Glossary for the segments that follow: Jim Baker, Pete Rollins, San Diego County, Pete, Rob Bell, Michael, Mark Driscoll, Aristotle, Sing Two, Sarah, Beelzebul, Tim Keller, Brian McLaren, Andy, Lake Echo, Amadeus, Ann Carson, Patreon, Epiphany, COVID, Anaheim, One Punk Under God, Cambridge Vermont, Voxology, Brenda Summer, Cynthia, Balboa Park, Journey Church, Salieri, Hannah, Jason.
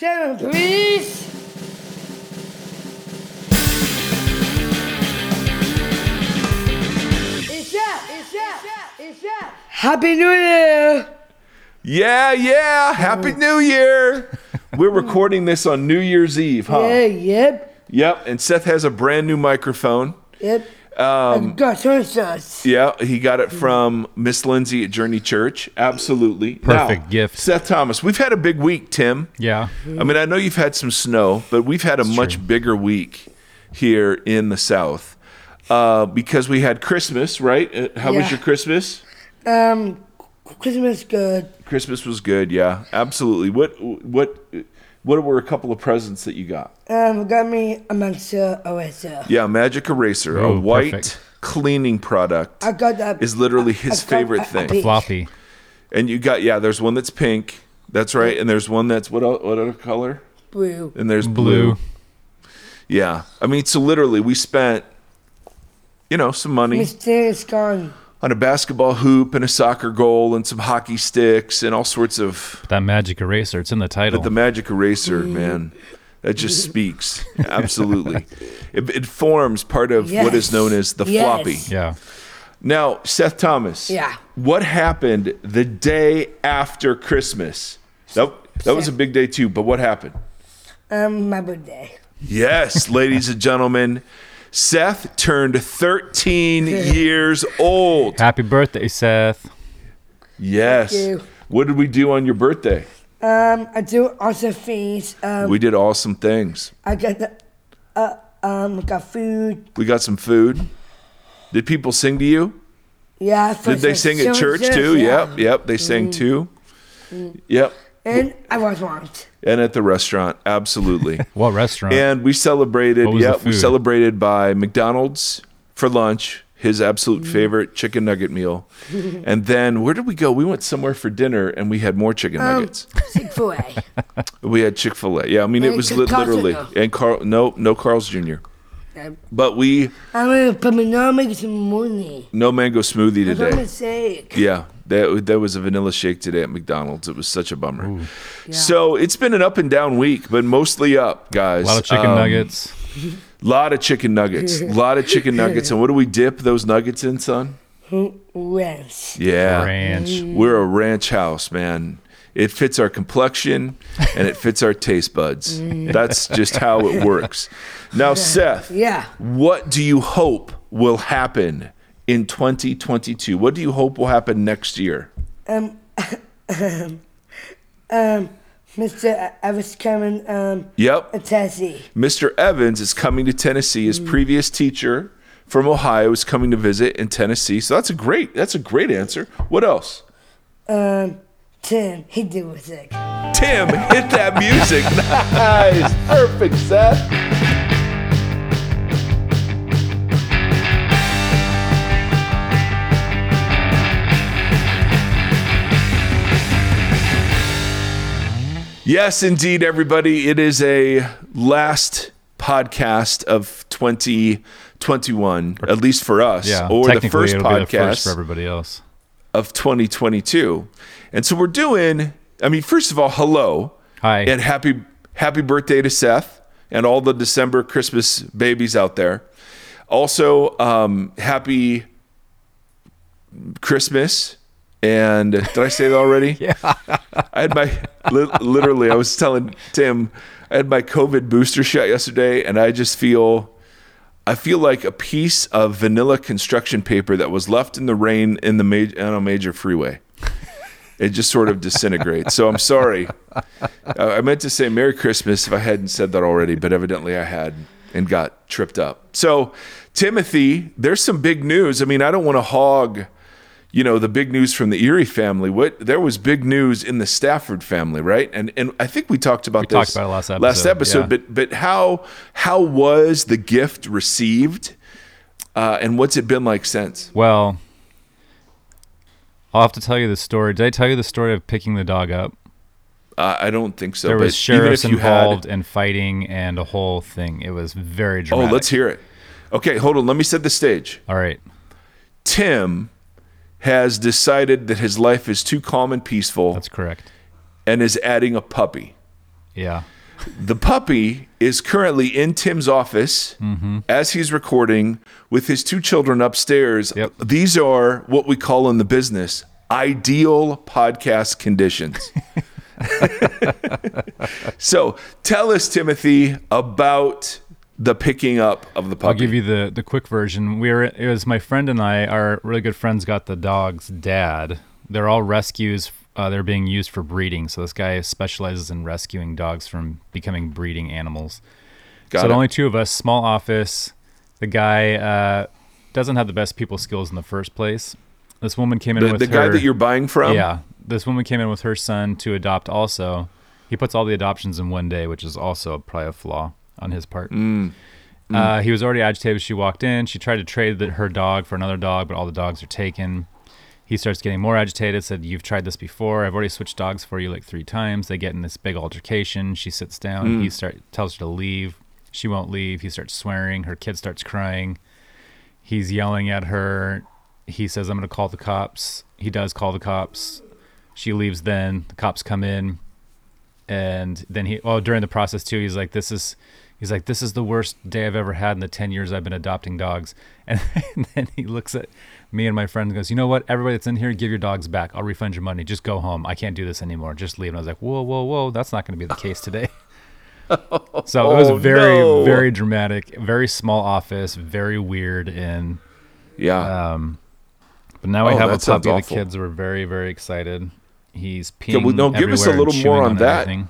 Cheryl, please. It's up. Happy New Year. Yeah. Happy New Year. We're recording this on New Year's Eve, huh? Yeah, Yep, and Seth has a brand new microphone. Yep. Yeah, he got it from Miss Lindsay at Journey Church. Absolutely. Perfect gift. Seth Thomas, we've had a big week, Tim. Yeah. I mean, I know you've had some snow, but we've had a much bigger week here in the South because we had Christmas, right? How was your Christmas? Christmas good. Christmas was good, yeah. Absolutely. What were a couple of presents that you got? Got me a magic eraser. Yeah, magic eraser, a white cleaning product. I got that. Is literally his favorite thing. A floppy. And you got there's one that's pink. That's right. And there's one that's what other color? Blue. And there's blue. Yeah. I mean, so literally we spent some money. Mysteriously gone. On a basketball hoop and a soccer goal and some hockey sticks and all sorts of... That magic eraser, it's in the title. But the magic eraser, man, that just speaks. Absolutely. It forms part of what is known as the floppy. Yeah. Now, Seth Thomas, what happened the day after Christmas? That was a big day, too, but what happened? My birthday. Yes, ladies and gentlemen. Seth turned 13 years old. Happy birthday, Seth. Yes. Thank you. What did we do on your birthday? I do awesome things. We did awesome things. I got got food. We got some food. Did people sing to you? Yeah. Did they sing at church too? Yeah. Yep. They sang too. Mm. Yep. And I was warmed. And at the restaurant, absolutely. What restaurant? And we celebrated. We celebrated by McDonald's for lunch, his absolute favorite chicken nugget meal. And then where did we go? We went somewhere for dinner, and we had more chicken nuggets. Chick-fil-A. We had Chick-fil-A. Yeah, I mean it was literally and no Carl's Jr. But I'm gonna put me no mango smoothie. No mango smoothie today. I'm gonna say. Yeah. There was a vanilla shake today at McDonald's. It was such a bummer. Yeah. So it's been an up and down week, but mostly up, guys. A lot of chicken nuggets. A lot of chicken nuggets. And what do we dip those nuggets in, son? Ranch. Yeah. Ranch. We're a ranch house, man. It fits our complexion and it fits our taste buds. That's just how it works. Now, Seth, what do you hope will happen in 2022? What do you hope will happen next year? Mr. Evans coming to Tennessee. Mr. Evans is coming to Tennessee. His previous teacher from Ohio is coming to visit in Tennessee. So that's a great answer. What else? Tim, he did music. Tim, hit that music. Nice. Perfect, Seth. Yes, indeed, everybody. It is a last podcast of 2021, at least for us, or the first podcast be the first for everybody else of 2022. And so we're doing. I mean, first of all, hello, hi, and happy birthday to Seth and all the December Christmas babies out there. Also, happy Christmas. And did I say that already? Yeah. I had my I was telling Tim, I had my COVID booster shot yesterday, and I just feel like a piece of vanilla construction paper that was left in the rain on a major freeway. It just sort of disintegrates. So I'm sorry. I meant to say Merry Christmas if I hadn't said that already, but evidently I had and got tripped up. So Timothy, there's some big news. I mean, I don't want to hog the big news from the Erie family. There was big news in the Stafford family, right? And I think we talked about this last episode. But how was the gift received, and what's it been like since? Well, I'll have to tell you the story. Did I tell you the story of picking the dog up? I don't think so. There was sheriffs involved and fighting and a whole thing. It was very dramatic. Oh, let's hear it. Okay, hold on. Let me set the stage. All right, Tim has decided that his life is too calm and peaceful. That's correct. And is adding a puppy. Yeah. The puppy is currently in Tim's office as he's recording with his two children upstairs. Yep. These are what we call in the business ideal podcast conditions. So tell us, Timothy, about the picking up of the puppy. I'll give you the quick version. It was my friend and I, our really good friends, got the dog's dad. They're all rescues. They're being used for breeding. So this guy specializes in rescuing dogs from becoming breeding animals. Got so it. Only two of us, small office. The guy doesn't have the best people skills in the first place. This woman came in with her... The guy that you're buying from? Yeah. This woman came in with her son to adopt also. He puts all the adoptions in one day, which is also probably a flaw on his part. He was already agitated. She walked in. She tried to trade her dog for another dog, but all the dogs are taken. He starts getting more agitated, said, "You've tried this before. I've already switched dogs for you like 3 times. They get in this big altercation. She sits down. He tells her to leave. She won't leave. He starts swearing. Her kid starts crying. He's yelling at her. He says, "I'm going to call the cops." He does call the cops. She leaves then. The cops come in. And then during the process, too, he's like, this is the worst day I've ever had in the 10 years I've been adopting dogs. And then he looks at me and my friend and goes, "You know what? Everybody that's in here, give your dogs back. I'll refund your money. Just go home. I can't do this anymore. Just leave." And I was like, whoa. That's not going to be the case today. So it was very dramatic, very small office, very weird. And yeah. But now we have a puppy. The kids were very, very excited. He's peeing everywhere. No, give us a little more on that. Everything.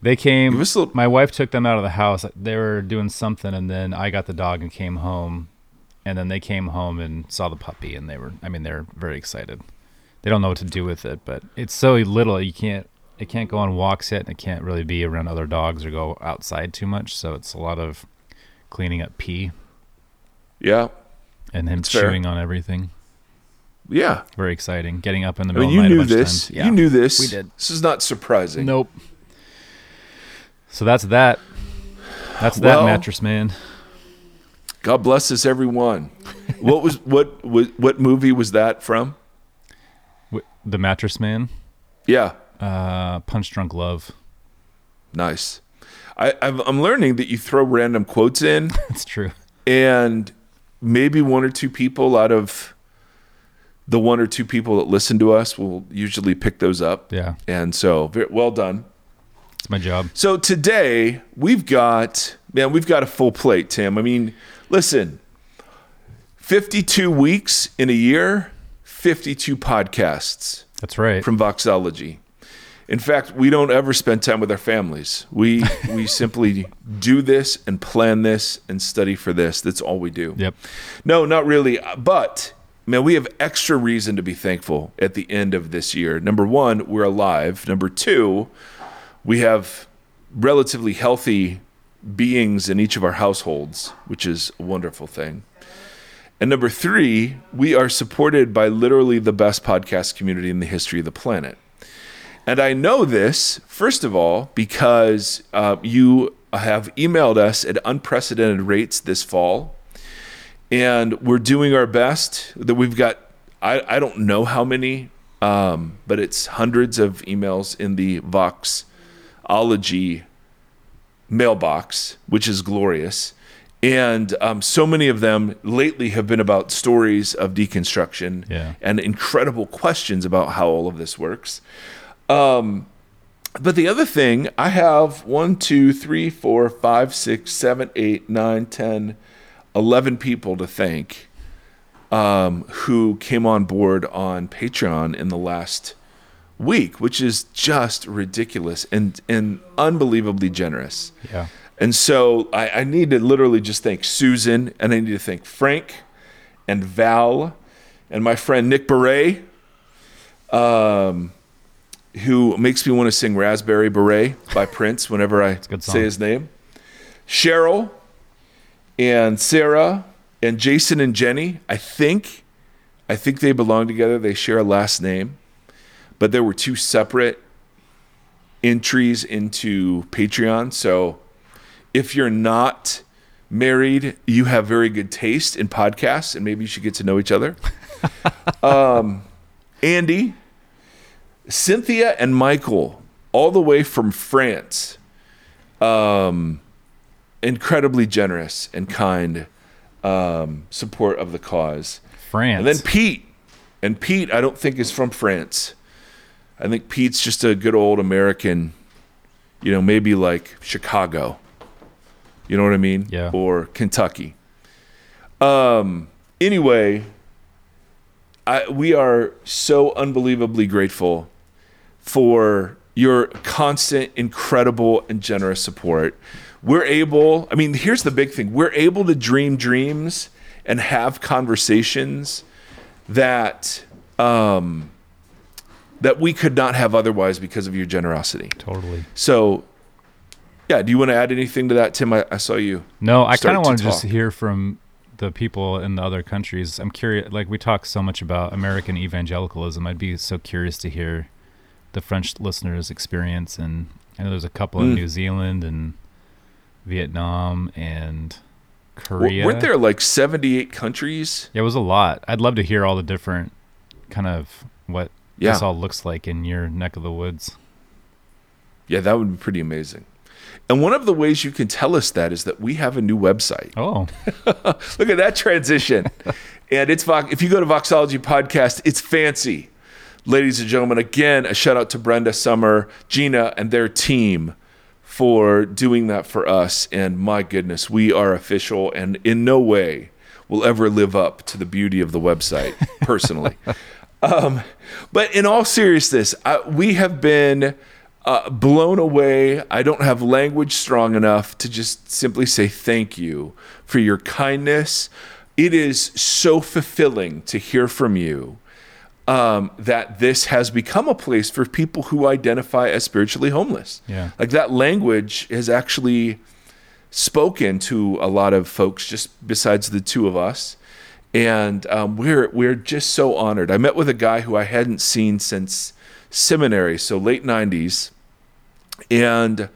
They came, my wife took them out of the house. They were doing something, and then I got the dog and came home. And then they came home and saw the puppy, and they're very excited. They don't know what to do with it, but it's so little, it can't go on walks yet, and it can't really be around other dogs or go outside too much, so it's a lot of cleaning up pee. Yeah. And him chewing on everything. Yeah. Very exciting. Getting up in the middle of the night a bunch of times. Yeah, you knew this. We did. This is not surprising. Nope. So that's that. That's that, mattress man. God bless us, everyone. What movie was that from? The Mattress Man. Yeah. Punch Drunk Love. Nice. I'm learning that you throw random quotes in. That's true. And maybe one or two people out of the one or two people that listen to us will usually pick those up. Yeah. And so, well done. It's my job. So today we've got a full plate, Tim. I mean, listen, 52 weeks in a year, 52 podcasts. That's right. From Voxology. In fact, we don't ever spend time with our families. We simply do this and plan this and study for this. That's all we do. Yep. No, not really. But man, we have extra reason to be thankful at the end of this year. Number one, we're alive. Number two, we have relatively healthy beings in each of our households, which is a wonderful thing. And number three, we are supported by literally the best podcast community in the history of the planet. And I know this, first of all, because you have emailed us at unprecedented rates this fall. And we're doing our best. That we've got, I don't know how many, but it's hundreds of emails in the Voxology mailbox, which is glorious. And so many of them lately have been about stories of deconstruction and incredible questions about how all of this works. But the other thing, I have 11 people to thank who came on board on Patreon in the last week, which is just ridiculous and unbelievably generous. Yeah. And so I need to literally just thank Susan, and I need to thank Frank and Val and my friend Nick Beret, who makes me want to sing Raspberry Beret by Prince whenever I say his name. Cheryl and Sarah and Jason and Jenny. I think they belong together. They share a last name. But there were 2 separate entries into Patreon. So if you're not married, you have very good taste in podcasts, and maybe you should get to know each other. Andy, Cynthia, and Michael all the way from France. Incredibly generous and kind support of the cause. France. And then Pete. And Pete, I don't think, is from France. I think Pete's just a good old American, you know, maybe like Chicago. You know what I mean? Yeah. Or Kentucky. Anyway, we are so unbelievably grateful for your constant, incredible, and generous support. We're able, I mean, here's the big thing. We're able to dream dreams and have conversations that that we could not have otherwise because of your generosity. Totally. So, yeah, do you want to add anything to that, Tim? I saw you. No, I kind of want to just hear from the people in the other countries. I'm curious, like we talk so much about American evangelicalism. I'd be so curious to hear the French listeners' experience, and I know there's a couple in New Zealand and Vietnam and Korea. Weren't there like 78 countries? Yeah, it was a lot. I'd love to hear all the different kind of what this all looks like in your neck of the woods. Yeah, that would be pretty amazing. And one of the ways you can tell us that is that we have a new website. Oh. Look at that transition. And it's if you go to Voxology Podcast, it's fancy. Ladies and gentlemen, again, a shout out to Brenda Summer, Gina, and their team for doing that for us. And my goodness, we are official and in no way will ever live up to the beauty of the website, personally. But in all seriousness, we have been blown away. I don't have language strong enough to just simply say thank you for your kindness. It is so fulfilling to hear from you. That this has become a place for people who identify as spiritually homeless. Yeah. Like that language has actually spoken to a lot of folks just besides the two of us. And we're just so honored. I met with a guy who I hadn't seen since seminary, so late 90s. And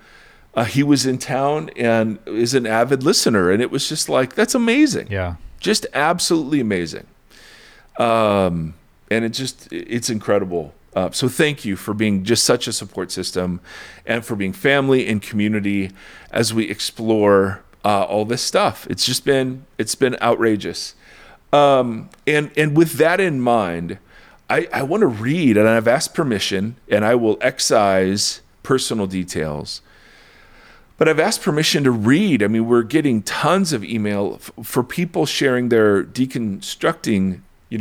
he was in town and is an avid listener. And it was just like, that's amazing. Yeah. Just absolutely amazing. And it's incredible. So thank you for being just such a support system and for being family and community as we explore all this stuff. It's been outrageous. And with that in mind, I want to read, and I've asked permission, and I will excise personal details. But I've asked permission to read. I mean, we're getting tons of email for people sharing their deconstructing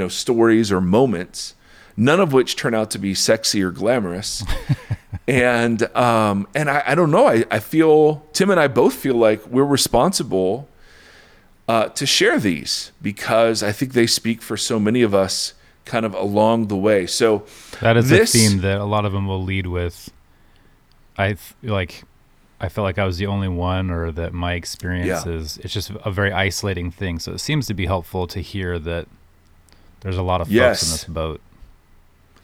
stories or moments, none of which turn out to be sexy or glamorous. And I don't know. I feel, Tim and I both feel like we're responsible to share these because I think they speak for so many of us kind of along the way. So that is a theme that a lot of them will lead with. I felt like I was the only one, or that my experience is, it's just a very isolating thing. So it seems to be helpful to hear that there's a lot of folks in this boat.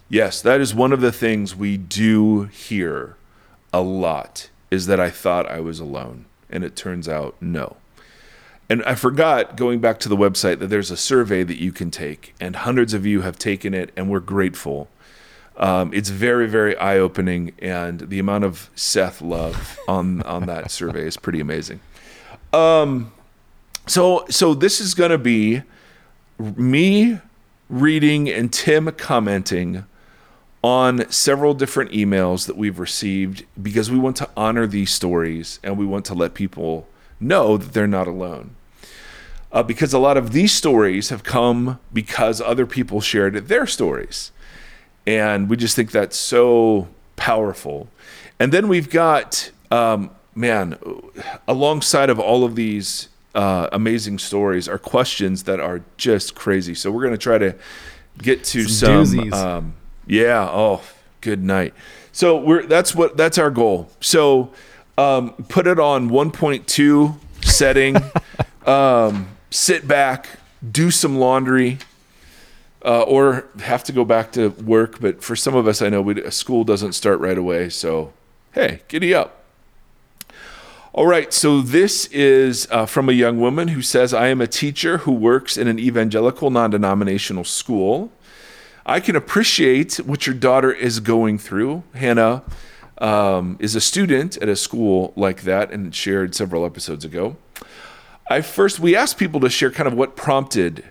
Yes, that is one of the things we do hear a lot, is that I thought I was alone, and it turns out no. And I forgot, going back to the website, that there's a survey that you can take, and hundreds of you have taken it, and we're grateful. It's very, very eye-opening, and the amount of Seth love on that survey is pretty amazing. So this is going to be me reading and Tim commenting on several different emails that we've received, because we want to honor these stories and we want to let people know that they're not alone. Because a lot of these stories have come because other people shared their stories. And we just think that's so powerful. And then we've got, alongside of all of these amazing stories are questions that are just crazy. So we're going to try to get to some good night. So that's our goal. So put it on 1.2 setting, sit back, do some laundry, or have to go back to work. But for some of us, I know school doesn't start right away. So, hey, giddy up. All right, so this is from a young woman who says, I am a teacher who works in an evangelical non-denominational school. I can appreciate what your daughter is going through, Hannah, is a student at a school like that and shared several episodes ago. We asked people to share kind of what prompted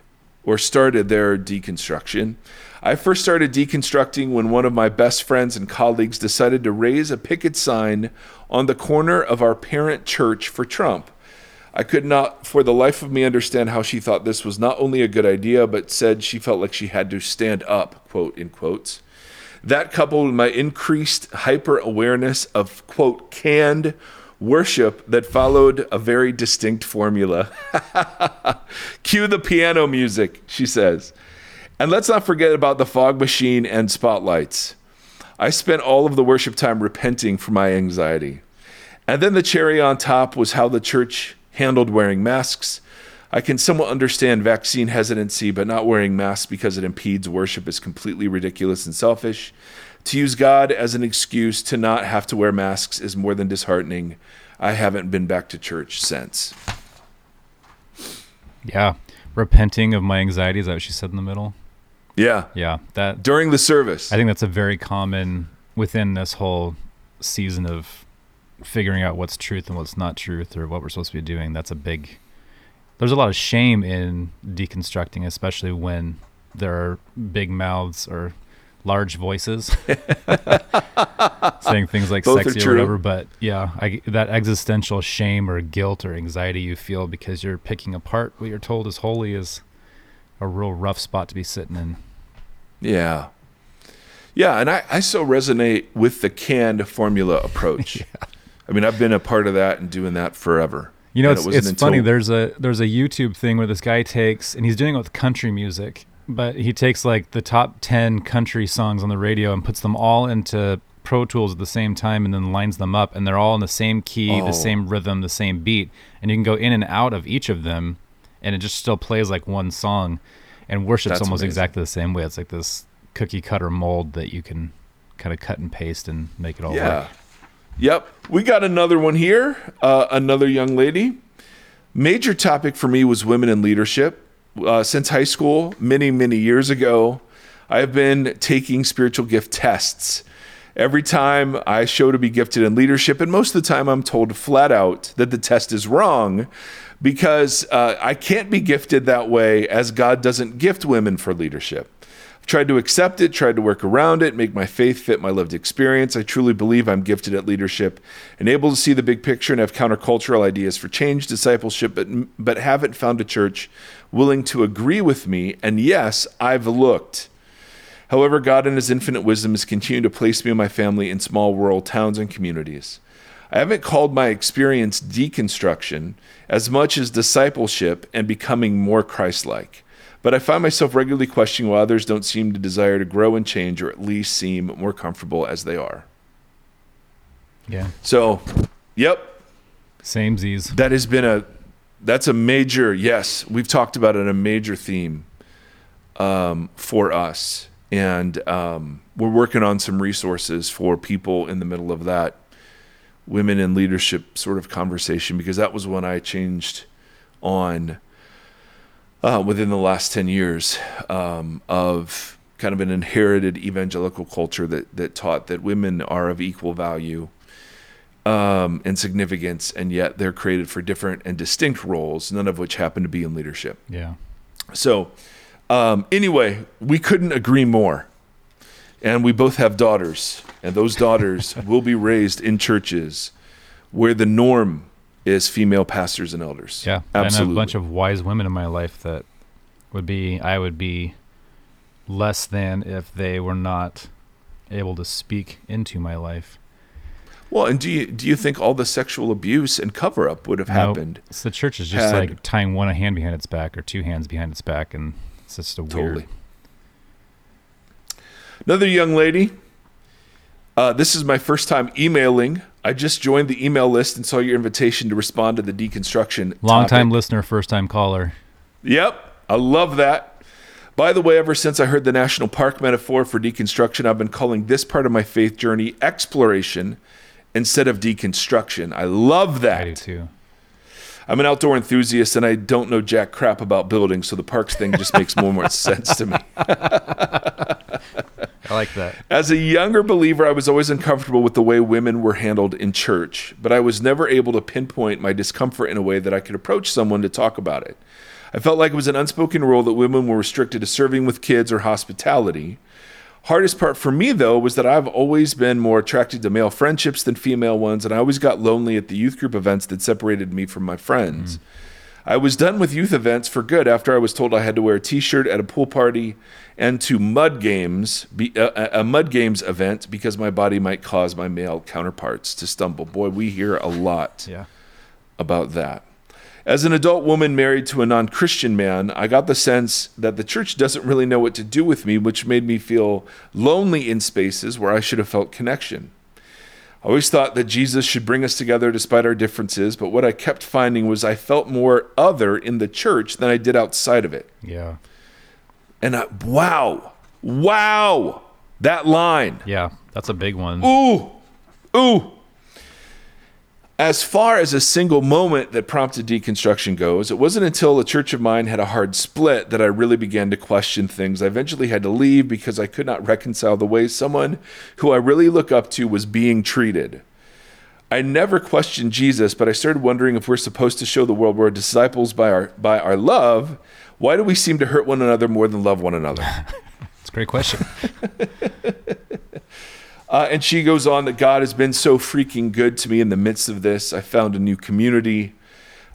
or started their deconstruction. I first started deconstructing when one of my best friends and colleagues decided to raise a picket sign on the corner of our parent church for Trump. I could not for the life of me understand how she thought this was not only a good idea, but said she felt like she had to stand up, quote, in quotes. That coupled with my increased hyper awareness of, quote, canned worship that followed a very distinct formula. Cue the piano music, she says. And let's not forget about the fog machine and spotlights. I spent all of the worship time repenting for my anxiety. And then the cherry on top was how the church handled wearing masks. I can somewhat understand vaccine hesitancy, but not wearing masks because it impedes worship is completely ridiculous and selfish. To use God as an excuse to not have to wear masks is more than disheartening. I haven't been back to church since. Yeah. Repenting of my anxiety. Is that what she said in the middle? Yeah. Yeah. That during the service. I think that's a very common within this whole season of figuring out what's truth and what's not truth or what we're supposed to be doing. That's a big, there's a lot of shame in deconstructing, especially when there are big mouths or large voices saying things like both sexy or whatever. But yeah, that existential shame or guilt or anxiety you feel because you're picking apart what you're told is holy is a real rough spot to be sitting in. Yeah. Yeah. And I so resonate with the canned formula approach. Yeah. I mean, I've been a part of that and doing that forever. You know, it's funny. There's a YouTube thing where this guy takes, and he's doing it with country music, but he takes like the top 10 country songs on the radio and puts them all into Pro Tools at the same time and then lines them up, and they're all in the same key, the same rhythm, the same beat. And you can go in and out of each of them, and it just still plays like one song, and worship's almost amazing. Exactly the same way. It's like this cookie cutter mold that you can kind of cut and paste and make it all work. Yep. We got another one here. Another young lady. Major topic for me was women in leadership. Since high school, many, many years ago, I've been taking spiritual gift tests. Every time I show to be gifted in leadership, and most of the time I'm told flat out that the test is wrong because I can't be gifted that way as God doesn't gift women for leadership. Tried to accept it, tried to work around it, make my faith fit my lived experience. I truly believe I'm gifted at leadership and able to see the big picture and have countercultural ideas for change, discipleship, but haven't found a church willing to agree with me. And yes, I've looked. However, God in his infinite wisdom has continued to place me and my family in small rural towns and communities. I haven't called my experience deconstruction as much as discipleship and becoming more Christ-like. But I find myself regularly questioning why others don't seem to desire to grow and change, or at least seem more comfortable as they are. Yeah. So, yep. Samesies. That has been that's a major, yes, we've talked about it, a major theme for us. And we're working on some resources for people in the middle of that women in leadership sort of conversation, because that was when I changed on within the last 10 years of kind of an inherited evangelical culture that taught that women are of equal value and significance, and yet they're created for different and distinct roles, none of which happen to be in leadership. Yeah. So anyway, we couldn't agree more. And we both have daughters, and those daughters will be raised in churches where the norm is female pastors and elders. Yeah, absolutely. And a bunch of wise women in my life that I would be less than if they were not able to speak into my life. Well, and do you think all the sexual abuse and cover up would have happened? So the church is just like tying one hand behind its back or two hands behind its back, and it's just a weird. Another young lady. This is my first time emailing. I just joined the email list and saw your invitation to respond to the deconstruction. Long-time listener, first-time caller. Yep, I love that. By the way, ever since I heard the national park metaphor for deconstruction, I've been calling this part of my faith journey exploration instead of deconstruction. I love that. I do too. I'm an outdoor enthusiast, and I don't know jack crap about buildings, so the parks thing just makes more and more sense to me. I like that. As a younger believer, I was always uncomfortable with the way women were handled in church, but I was never able to pinpoint my discomfort in a way that I could approach someone to talk about it. I felt like it was an unspoken rule that women were restricted to serving with kids or hospitality. Hardest part for me, though, was that I've always been more attracted to male friendships than female ones, and I always got lonely at the youth group events that separated me from my friends. Mm-hmm. I was done with youth events for good after I was told I had to wear a T-shirt at a pool party and to mud games event because my body might cause my male counterparts to stumble. Boy, we hear a lot about that. As an adult woman married to a non-Christian man, I got the sense that the church doesn't really know what to do with me, which made me feel lonely in spaces where I should have felt connection. I always thought that Jesus should bring us together despite our differences, but what I kept finding was I felt more other in the church than I did outside of it. Yeah. And wow, that line. Yeah, that's a big one. Ooh. As far as a single moment that prompted deconstruction goes, it wasn't until the church of mine had a hard split that I really began to question things. I eventually had to leave because I could not reconcile the way someone who I really look up to was being treated. I never questioned Jesus, but I started wondering if we're supposed to show the world we're disciples by our love. Why do we seem to hurt one another more than love one another? That's a great question. And she goes on that God has been so freaking good to me in the midst of this. I found a new community,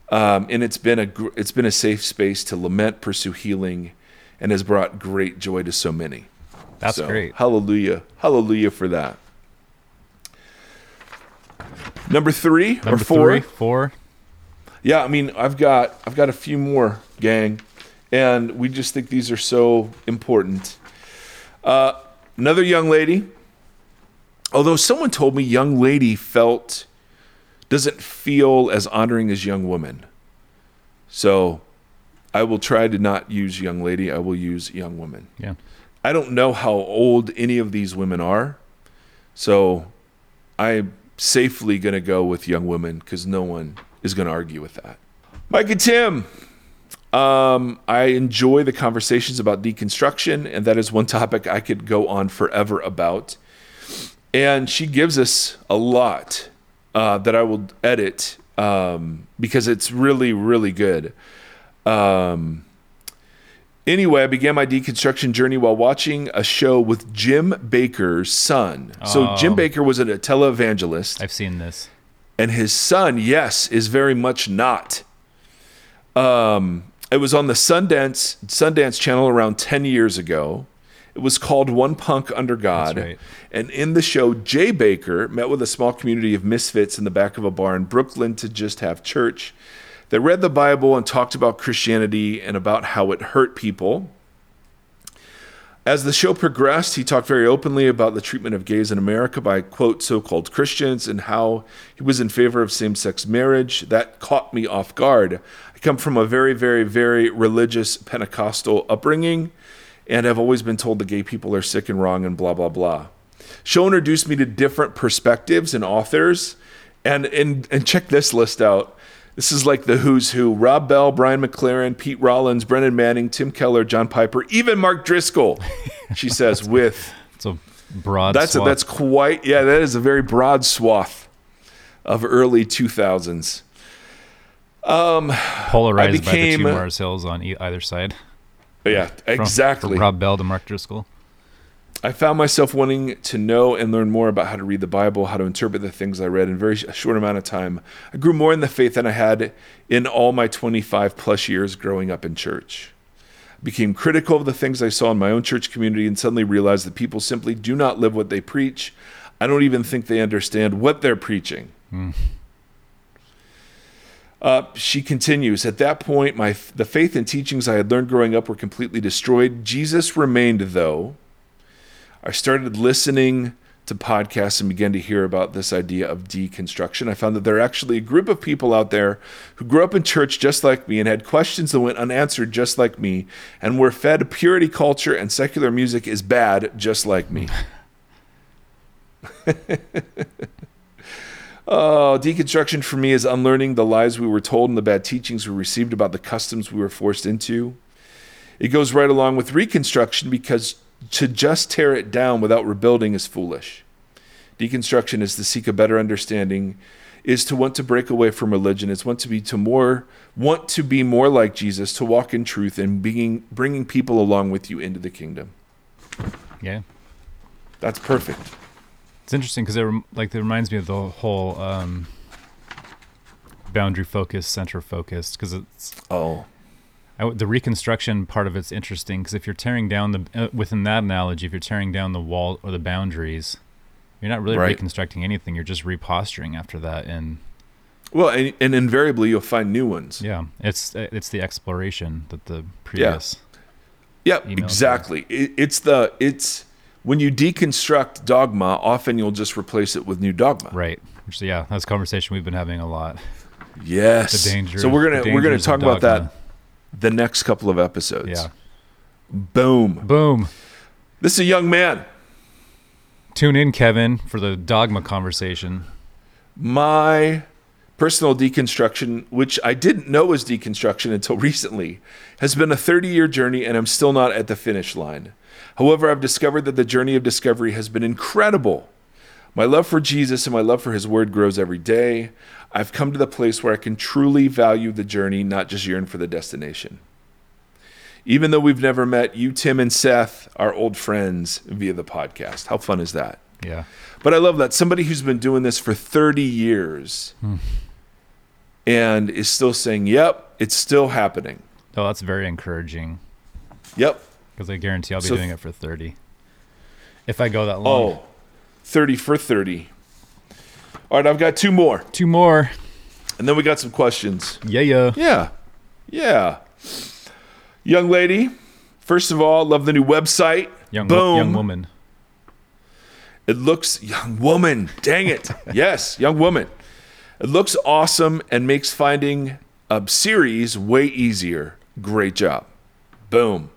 and it's been a safe space to lament, pursue healing, and has brought great joy to so many. That's great. Hallelujah for that. Number four. Yeah, I mean, I've got a few more, gang, and we just think these are so important. Another young lady. Although someone told me young lady doesn't feel as honoring as young woman. So I will try to not use young lady. I will use young woman. Yeah. I don't know how old any of these women are. So I'm safely going to go with young women because no one is going to argue with that. Mike and Tim. I enjoy the conversations about deconstruction. And that is one topic I could go on forever about. And she gives us a lot that I will edit because it's really, really good. Anyway, I began my deconstruction journey while watching a show with Jim Baker's son. Oh. So Jim Baker was a televangelist. I've seen this. And his son, yes, is very much not. It was on the Sundance channel around 10 years ago. It was called One Punk Under God. That's right. And in the show, Jay Baker met with a small community of misfits in the back of a bar in Brooklyn to just have church. They read the Bible and talked about Christianity and about how it hurt people. As the show progressed, he talked very openly about the treatment of gays in America by, quote, so-called Christians and how he was in favor of same-sex marriage. That caught me off guard. I come from a very, very, very religious Pentecostal upbringing. And I've always been told the gay people are sick and wrong and blah, blah, blah. Show introduced me to different perspectives and authors. And check this list out. This is like the who's who. Rob Bell, Brian McLaren, Pete Rollins, Brendan Manning, Tim Keller, John Piper, even Mark Driscoll, she says, that's a broad swath. That is a very broad swath of early 2000s. Polarized by the two Mars Hills on either side. Yeah, exactly. From Rob Bell to Mark Driscoll. I found myself wanting to know and learn more about how to read the Bible, how to interpret the things I read in a very short amount of time. I grew more in the faith than I had in all my 25 plus years growing up in church. I became critical of the things I saw in my own church community and suddenly realized that people simply do not live what they preach. I don't even think they understand what they're preaching. Mm. She continues, at that point, the faith and teachings I had learned growing up were completely destroyed. Jesus remained, though. I started listening to podcasts and began to hear about this idea of deconstruction. I found that there are actually a group of people out there who grew up in church just like me and had questions that went unanswered just like me and were fed purity culture and secular music is bad just like me. Oh, deconstruction for me is unlearning the lies we were told and the bad teachings we received about the customs we were forced into. It goes right along with reconstruction because To just tear it down without rebuilding is foolish. Deconstruction is to seek a better understanding, is to want to break away from religion, is want to be more like Jesus, to walk in truth and bringing people along with you into the kingdom. Yeah, that's perfect. It's interesting because it reminds me of the whole boundary focused, center focused, because it's the reconstruction part of it's interesting because if you're tearing down within that analogy, if you're tearing down the wall or the boundaries, you're not really reconstructing anything. You're just reposturing after that, and invariably you'll find new ones. Yeah, it's the exploration that the previous. Yeah, exactly. It's when you deconstruct dogma, often you'll just replace it with new dogma. Right. So yeah, that's a conversation we've been having a lot. Yes. The danger. So we're gonna talk about that the next couple of episodes. Yeah. Boom. This is a young man. Tune in, Kevin, for the dogma conversation. My personal deconstruction, which I didn't know was deconstruction until recently, has been a 30-year journey, and I'm still not at the finish line. However, I've discovered that the journey of discovery has been incredible. My love for Jesus and my love for his word grows every day. I've come to the place where I can truly value the journey, not just yearn for the destination. Even though we've never met, you, Tim, and Seth are old friends via the podcast. How fun is that? Yeah. But I love that. Somebody who's been doing this for 30 years and is still saying, yep, it's still happening. Oh, that's very encouraging. Yep. Because I guarantee I'll be doing it for 30. If I go that long. Oh, 30 for 30. All right, I've got two more. And then we got some questions. Yeah. Young lady, first of all, love the new website. Young woman. It looks... Young woman. Dang it. Yes, young woman. It looks awesome and makes finding a series way easier. Great job. Boom.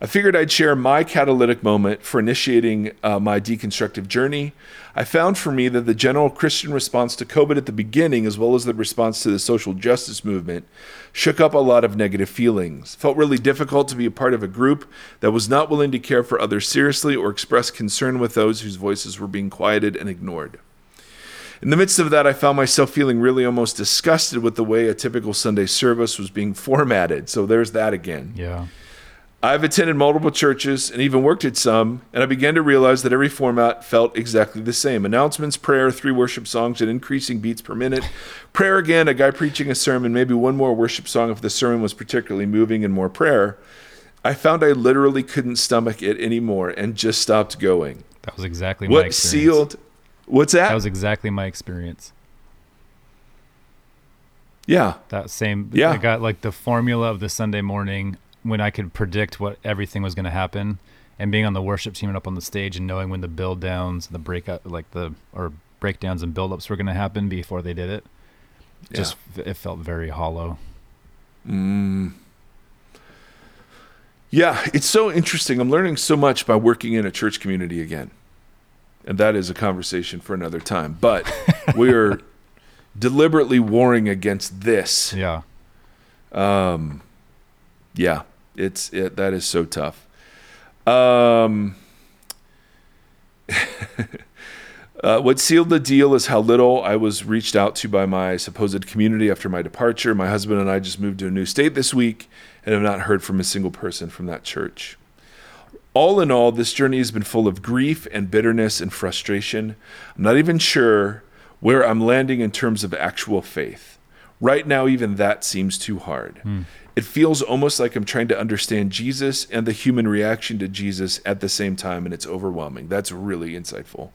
I figured I'd share my catalytic moment for initiating my deconstructive journey. I found for me that the general Christian response to COVID at the beginning, as well as the response to the social justice movement, shook up a lot of negative feelings. Felt really difficult to be a part of a group that was not willing to care for others seriously or express concern with those whose voices were being quieted and ignored. In the midst of that, I found myself feeling really almost disgusted with the way a typical Sunday service was being formatted. So there's that again. Yeah. I've attended multiple churches and even worked at some, and I began to realize that every format felt exactly the same. Announcements, prayer, 3 worship songs at increasing beats per minute, prayer again, a guy preaching a sermon, maybe one more worship song if the sermon was particularly moving, and more prayer. I found I literally couldn't stomach it anymore and just stopped going. That was exactly my experience. What's that? That was exactly my experience. Yeah. That same. Yeah. I got like the formula of the Sunday morning when I could predict what everything was going to happen, and being on the worship team and up on the stage and knowing when the build downs and the breakdowns and build ups were going to happen before they did it. Yeah. Just, it felt very hollow. Yeah. It's so interesting. I'm learning so much by working in a church community again. And that is a conversation for another time, but we're deliberately warring against this. Yeah. Yeah, that is so tough. What sealed the deal is how little I was reached out to by my supposed community after my departure. My husband and I just moved to a new state this week and have not heard from a single person from that church. All in all, this journey has been full of grief and bitterness and frustration. I'm not even sure where I'm landing in terms of actual faith. Right now, even that seems too hard. It feels almost like I'm trying to understand Jesus and the human reaction to Jesus at the same time, and it's overwhelming. That's really insightful.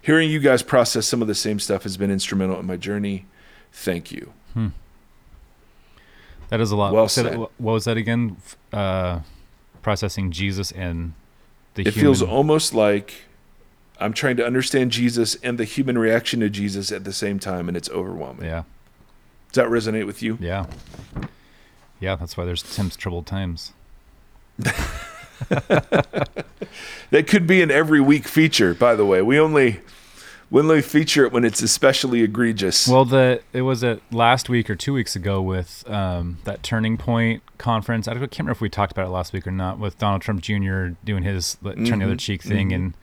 Hearing you guys process some of the same stuff has been instrumental in my journey. Thank you. That is a lot. Well said. What was that again? Processing Jesus and the human... It feels almost like I'm trying to understand Jesus and the human reaction to Jesus at the same time, and it's overwhelming. Yeah. Does that resonate with you? Yeah. Yeah, that's why there's Tim's troubled times. That could be an every week feature, by the way. We only When they feature it when it's especially egregious. Well, it was last week or 2 weeks ago with that Turning Point conference. I can't remember if we talked about it last week or not, with Donald Trump Jr. doing his turn the other cheek thing. Mm-hmm. And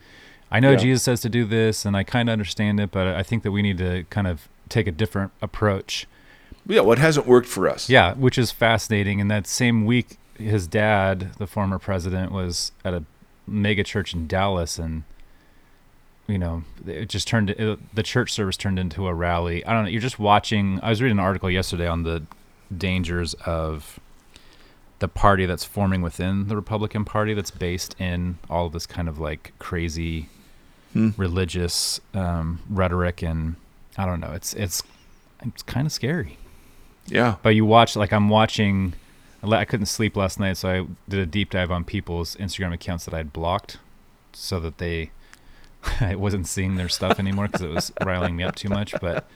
I know Jesus says to do this, and I kind of understand it, but I think that we need to kind of take a different approach. Yeah, well, it hasn't worked for us. Yeah, which is fascinating. And that same week, his dad, the former president, was at a mega church in Dallas, and you know, it just turned the church service turned into a rally. I don't know. You're just watching. I was reading an article yesterday on the dangers of the party that's forming within the Republican Party, that's based in all of this kind of like crazy religious rhetoric, and I don't know. It's kind of scary. Yeah. But you watch, like I'm watching. I couldn't sleep last night, so I did a deep dive on people's Instagram accounts that I had blocked, so that I wasn't seeing their stuff anymore because it was riling me up too much. But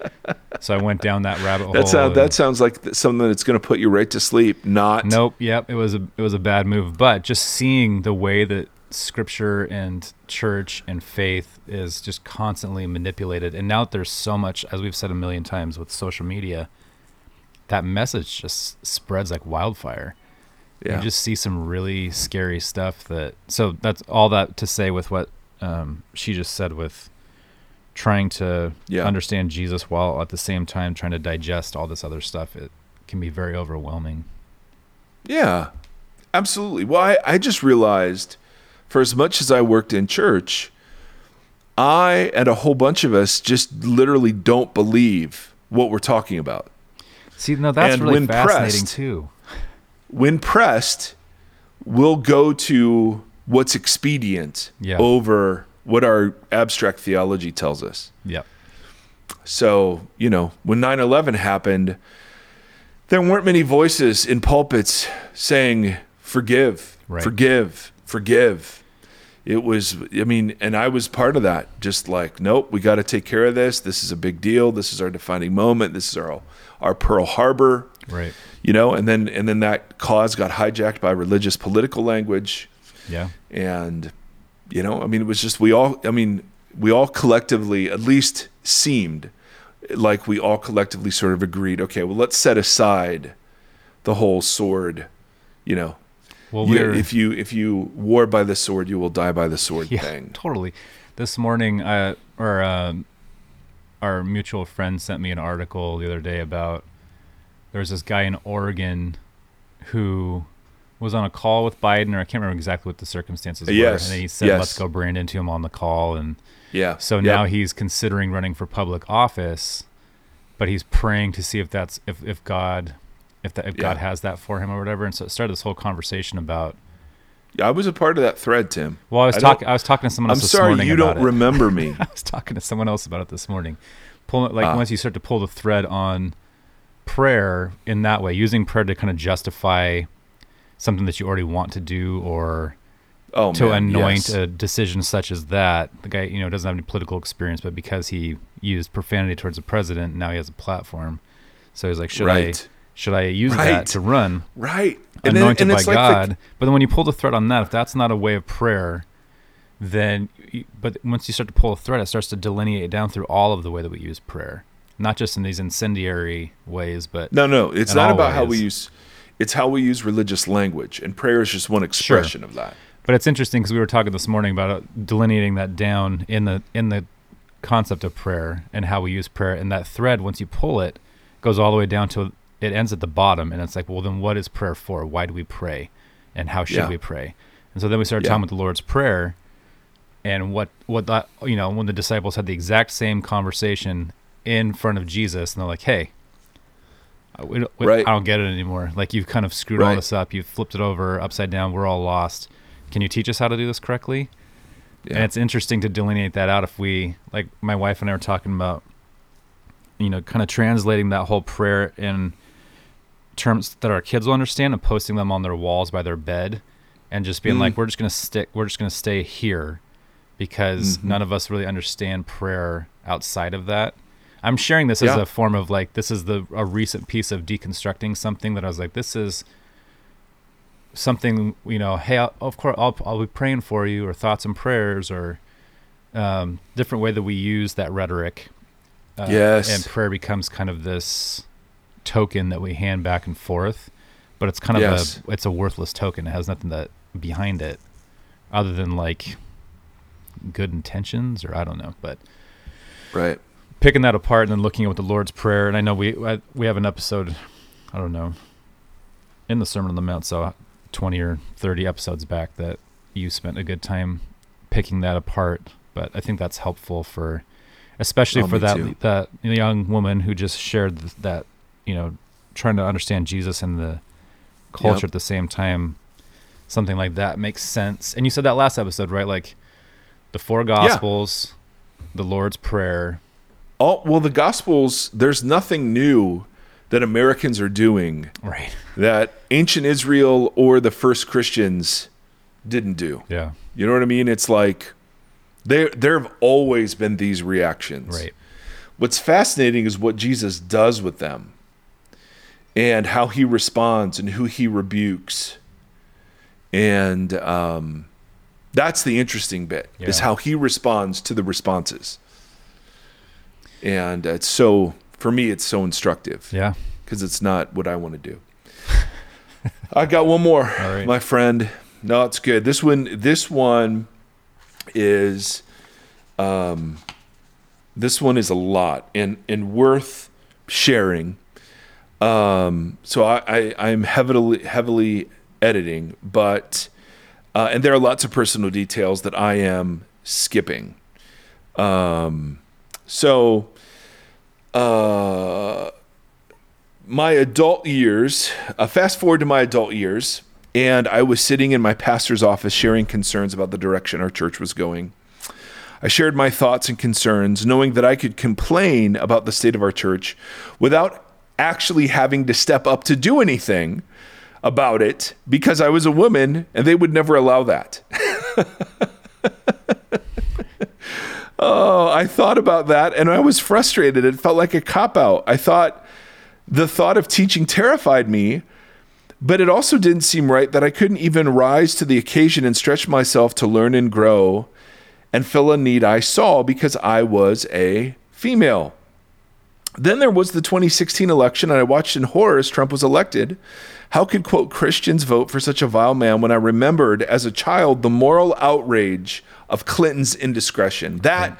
so I went down that rabbit hole. That sounds like something that's going to put you right to sleep. Nope. Yep. It was a bad move. But just seeing the way that scripture and church and faith is just constantly manipulated, and now there's so much, as we've said a million times, with social media, that message just spreads like wildfire. Yeah. You just see some really scary stuff. So that's all that to say with what she just said, with trying to understand Jesus while at the same time trying to digest all this other stuff. It can be very overwhelming. Yeah, absolutely. Well, I just realized, for as much as I worked in church, I and a whole bunch of us just literally don't believe what we're talking about. See, now that's and really fascinating too. When pressed, we'll go to what's expedient over what our abstract theology tells us. Yeah. So, you know, when 9/11 happened, there weren't many voices in pulpits saying, forgive, forgive, forgive. It was, I mean, and I was part of that, just like, nope, we got to take care of this. This is a big deal. This is our defining moment. This is our Pearl Harbor. Right. You know, and then that cause got hijacked by religious political language. Yeah. And, you know, I mean, it was just, we all collectively at least seemed like we all collectively sort of agreed, okay, well, let's set aside the whole sword, you know. Well, if you war by the sword, you will die by the sword thing. Totally. This morning, our mutual friend sent me an article the other day about, there was this guy in Oregon who was on a call with Biden, or I can't remember exactly what the circumstances were. And then he said, let's go Brandon to him on the call. And so now he's considering running for public office, but he's praying to see if that's, if God has that for him or whatever. And so it started this whole conversation about, I was a part of that thread, Tim. Well, I was talking to someone else this morning. I'm sorry, you don't remember me. I was talking to someone else about it this morning. Once you start to pull the thread on prayer in that way, using prayer to kind of justify something that you already want to do, or anoint a decision such as that. The guy, you know, doesn't have any political experience, but because he used profanity towards the president, now he has a platform. So he's like, should I use that to run? Right. Anointed by God. But then when you pull the thread on that, if that's not a way of prayer, but once you start to pull a thread, it starts to delineate it down through all of the way that we use prayer. Not just in these incendiary ways, but no, it's not about how we use. It's how we use religious language, and prayer is just one expression of that. But it's interesting because we were talking this morning about delineating that down in the concept of prayer and how we use prayer, and that thread, once you pull it, goes all the way down to, it ends at the bottom, and it's like, well, then what is prayer for? Why do we pray, and how should we pray? And so then we started talking about the Lord's Prayer, and what that, you know, when the disciples had the exact same conversation in front of Jesus, and they're like, hey, I don't get it anymore. Like, you've kind of screwed all this up. You've flipped it over upside down. We're all lost. Can you teach us how to do this correctly? Yeah. And it's interesting to delineate that out. If we, like my wife and I were talking about, you know, kind of translating that whole prayer in terms that our kids will understand and posting them on their walls by their bed, and just being like, we're just going to stay here, because none of us really understand prayer outside of that. I'm sharing this as a form of like, this is a recent piece of deconstructing something that I was like, this is something, you know, hey, I'll be praying for you, or thoughts and prayers, or different way that we use that rhetoric. Yes. And prayer becomes kind of this token that we hand back and forth, but it's kind of it's a worthless token. It has nothing that behind it other than like good intentions or I don't know, but right. Picking that apart and then looking at what the Lord's Prayer. And I know we have an episode, I don't know, in the Sermon on the Mount, so 20 or 30 episodes back that you spent a good time picking that apart. But I think that's helpful for, especially for that young woman who just shared that, you know, trying to understand Jesus and the culture at the same time. Something like that makes sense. And you said that last episode, right? Like the four Gospels, the Lord's Prayer. Oh, well, the Gospels, there's nothing new that Americans are doing that ancient Israel or the first Christians didn't do. Yeah. You know what I mean? It's like there have always been these reactions. Right. What's fascinating is what Jesus does with them and how he responds and who he rebukes. And that's the interesting bit is how he responds to the responses. And it's so... For me, it's so instructive. Yeah. Because it's not what I want to do. I got one more, my friend. No, it's good. This one is a lot and worth sharing. So I'm heavily editing, but and there are lots of personal details that I am skipping. My adult years, fast forward to my adult years, and I was sitting in my pastor's office sharing concerns about the direction our church was going. I shared my thoughts and concerns, knowing that I could complain about the state of our church without actually having to step up to do anything about it because I was a woman and they would never allow that. Oh, I thought about that and I was frustrated. It felt like a cop-out. I thought the thought of teaching terrified me, but it also didn't seem right that I couldn't even rise to the occasion and stretch myself to learn and grow and fill a need I saw because I was a female. Then there was the 2016 election, and I watched in horror as Trump was elected. How could, quote, Christians vote for such a vile man when I remembered as a child the moral outrage of Clinton's indiscretion? That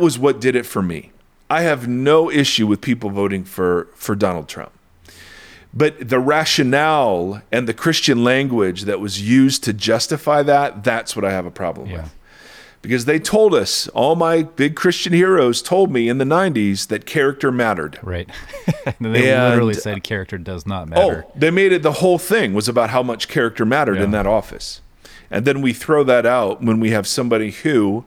was what did it for me. I have no issue with people voting for Donald Trump. But the rationale and the Christian language that was used to justify that, that's what I have a problem with. Because they told us, all my big Christian heroes told me in the 90s that character mattered. Right. and literally said character does not matter. Oh, they made it, the whole thing was about how much character mattered in that office. And then we throw that out when we have somebody who,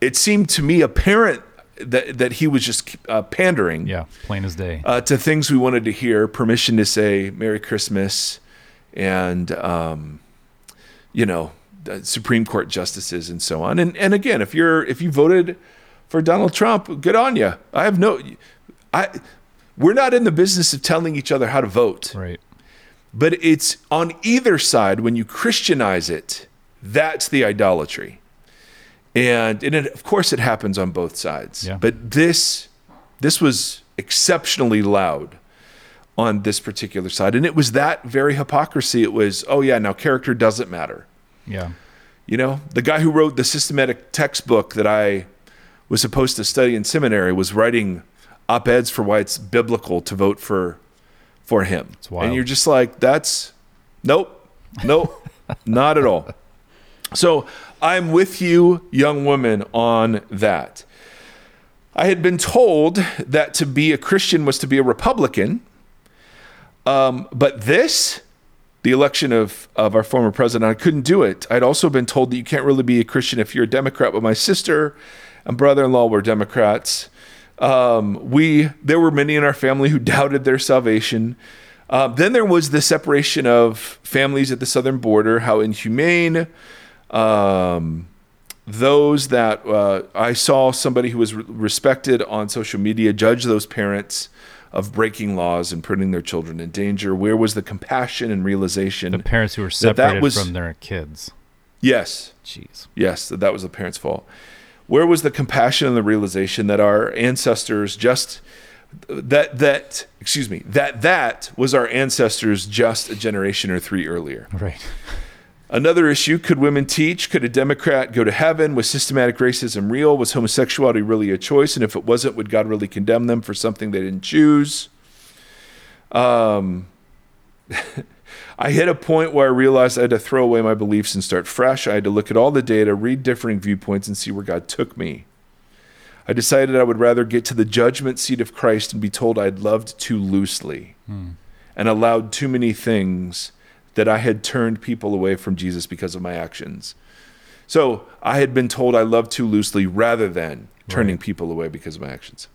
it seemed to me apparent that he was just pandering. Yeah, plain as day. To things we wanted to hear, permission to say Merry Christmas and, Supreme Court justices and so on, and again, if you voted for Donald Trump, good on you. We're not in the business of telling each other how to vote, right? But it's on either side when you Christianize it, that's the idolatry, and it, of course it happens on both sides. Yeah. But this was exceptionally loud on this particular side, and it was that very hypocrisy. It was now character doesn't matter. Yeah. You know, the guy who wrote the systematic textbook that I was supposed to study in seminary was writing op-eds for why it's biblical to vote for him. It's wild. And you're just like, nope, not at all. So I'm with you, young woman, on that. I had been told that to be a Christian was to be a Republican, but this... The election of our former president, I couldn't do it. I'd also been told that you can't really be a Christian if you're a Democrat, but my sister and brother-in-law were Democrats. There were many in our family who doubted their salvation. Then there was the separation of families at the southern border, how inhumane. Those that I saw somebody who was respected on social media judge those parents of breaking laws and putting their children in danger. Where was the compassion and realization? The parents who were separated from their kids. Yes. Jeez. Yes, that was the parents' fault. Where was the compassion and the realization that our ancestors just that was our ancestors just a generation or three earlier? Right. Another issue, could women teach? Could a Democrat go to heaven? Was systematic racism real? Was homosexuality really a choice? And if it wasn't, would God really condemn them for something they didn't choose? I hit a point where I realized I had to throw away my beliefs and start fresh. I had to look at all the data, read differing viewpoints, and see where God took me. I decided I would rather get to the judgment seat of Christ and be told I'd loved too loosely and allowed too many things that I had turned people away from Jesus because of my actions. So I had been told I loved too loosely rather than turning people away because of my actions.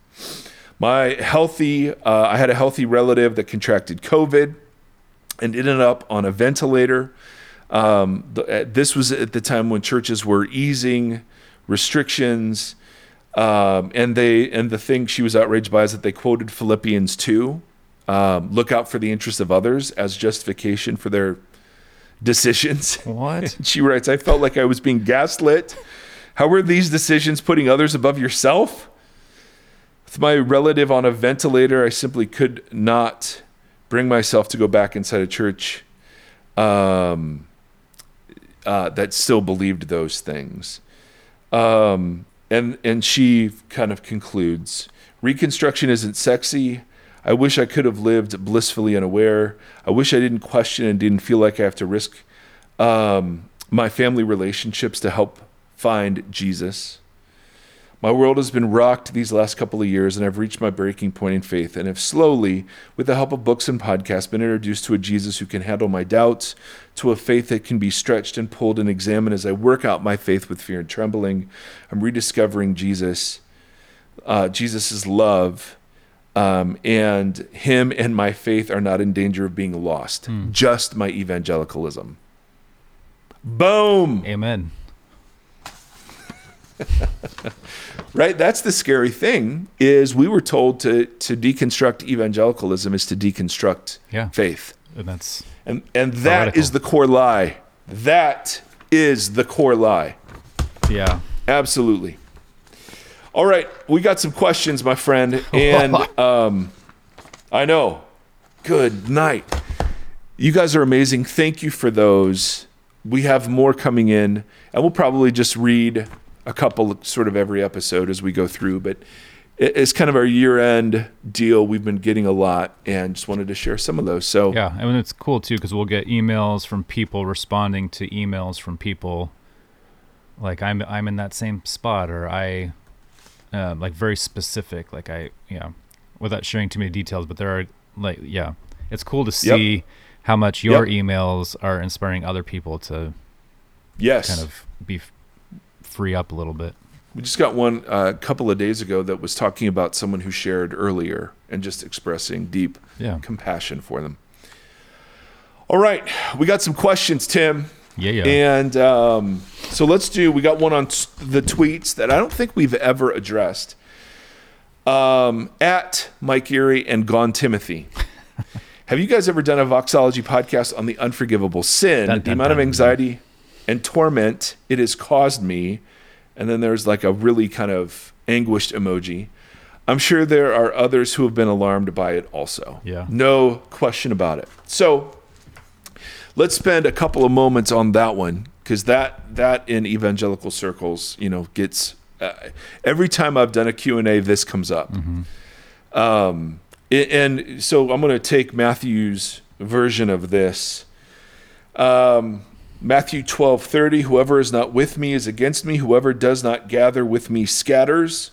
I had a healthy relative that contracted COVID and ended up on a ventilator. This was at the time when churches were easing restrictions, and the thing she was outraged by is that they quoted Philippians 2, look out for the interests of others, as justification for their decisions. What? She writes, I felt like I was being gaslit. How were these decisions putting others above yourself? With my relative on a ventilator, I simply could not bring myself to go back inside a church that still believed those things. And she kind of concludes, reconstruction isn't sexy. I wish I could have lived blissfully unaware. I wish I didn't question and didn't feel like I have to risk my family relationships to help find Jesus. My world has been rocked these last couple of years, and I've reached my breaking point in faith, and have slowly, with the help of books and podcasts, been introduced to a Jesus who can handle my doubts, to a faith that can be stretched and pulled and examined as I work out my faith with fear and trembling. I'm rediscovering Jesus' love, and him and my faith are not in danger of being lost, just my evangelicalism. Boom! Amen. Right, that's the scary thing, is we were told to deconstruct evangelicalism is to deconstruct faith. And that radical. Is the core lie. That is the core lie. Yeah. Absolutely. All right, we got some questions, my friend, and I know. Good night. You guys are amazing. Thank you for those. We have more coming in, and we'll probably just read a couple sort of every episode as we go through, but it's kind of our year-end deal. We've been getting a lot and just wanted to share some of those. So yeah, I mean, it's cool too, because we'll get emails from people responding to emails from people like I'm in that same spot, or I like very specific, like I without sharing too many details, but there are like it's cool to see how much your emails are inspiring other people to kind of be free up a little bit. We just got one a couple of days ago that was talking about someone who shared earlier and just expressing deep compassion for them. All right, we got some questions, Tim. And so let's do, we got one on the tweets that I don't think we've ever addressed. At Mike Erie and Gone Timothy. Have you guys ever done a Voxology podcast on the unforgivable sin, the amount of anxiety and torment it has caused me? And then there's like a really kind of anguished emoji. I'm sure there are others who have been alarmed by it also. Yeah. No question about it. So let's spend a couple of moments on that one, because that in evangelical circles, gets every time I've done a Q&A, this comes up. And so I'm going to take Matthew's version of this. Matthew 12:30, whoever is not with me is against me. Whoever does not gather with me scatters.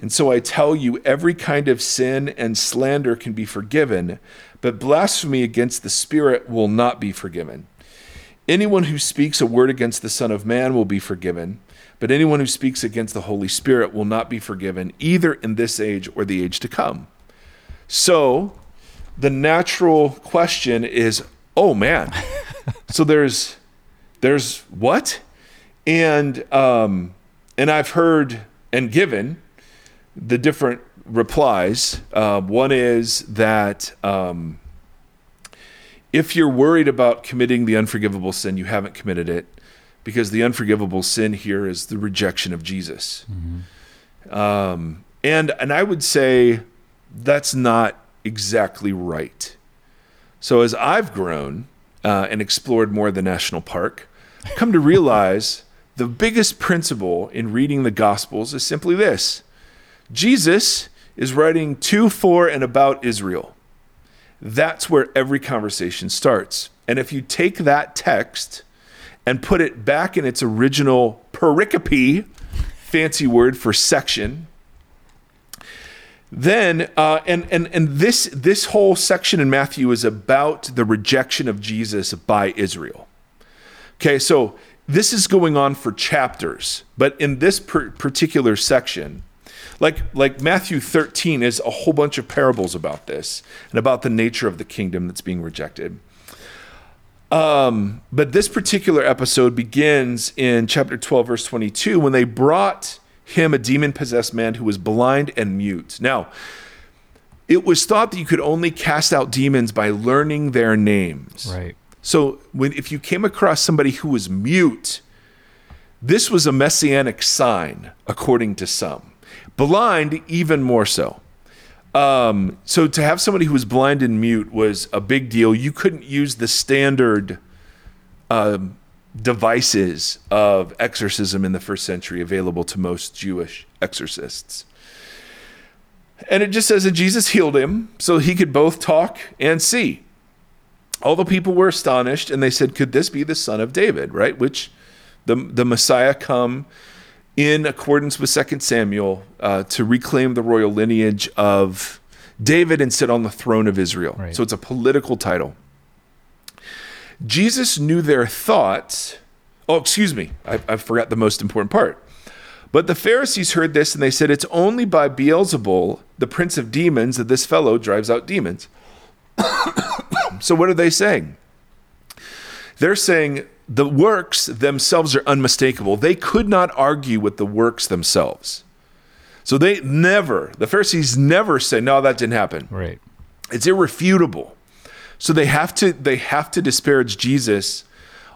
And so I tell you, every kind of sin and slander can be forgiven, but blasphemy against the Spirit will not be forgiven. Anyone who speaks a word against the Son of Man will be forgiven, but anyone who speaks against the Holy Spirit will not be forgiven, either in this age or the age to come. So the natural question is, oh man, so there's what? And I've heard and given the different replies. One is that if you're worried about committing the unforgivable sin, you haven't committed it. because the unforgivable sin here is the rejection of Jesus. Mm-hmm. And I would say that's not exactly right. So as I've grown and explored more the national park, I've come to realize the biggest principle in reading the Gospels is simply this. Jesus is writing to, for, and about Israel. That's where every conversation starts. And if you take that text and put it back in its original pericope, fancy word for section, then this whole section in Matthew is about the rejection of Jesus by Israel. Okay, so this is going on for chapters, but in this particular section, like Matthew 13 is a whole bunch of parables about this and about the nature of the kingdom that's being rejected. But this particular episode begins in chapter 12, verse 22, when they brought him a demon-possessed man who was blind and mute. Now, it was thought that you could only cast out demons by learning their names. Right. So if you came across somebody who was mute, this was a messianic sign, according to some. Blind, even more so. So to have somebody who was blind and mute was a big deal. You couldn't use the standard devices of exorcism in the first century available to most Jewish exorcists. And it just says that Jesus healed him so he could both talk and see. All the people were astonished, and they said, could this be the son of David, right? Which the Messiah come in accordance with 2 Samuel to reclaim the royal lineage of David and sit on the throne of Israel. Right. So it's a political title. Jesus knew their thoughts. Oh, excuse me. I forgot the most important part. But the Pharisees heard this and they said, it's only by Beelzebul, the prince of demons, that this fellow drives out demons. So what are they saying? They're saying, the works themselves are unmistakable. They could not argue with the works themselves. So the Pharisees never say, no, that didn't happen. Right. It's irrefutable. So they have to disparage Jesus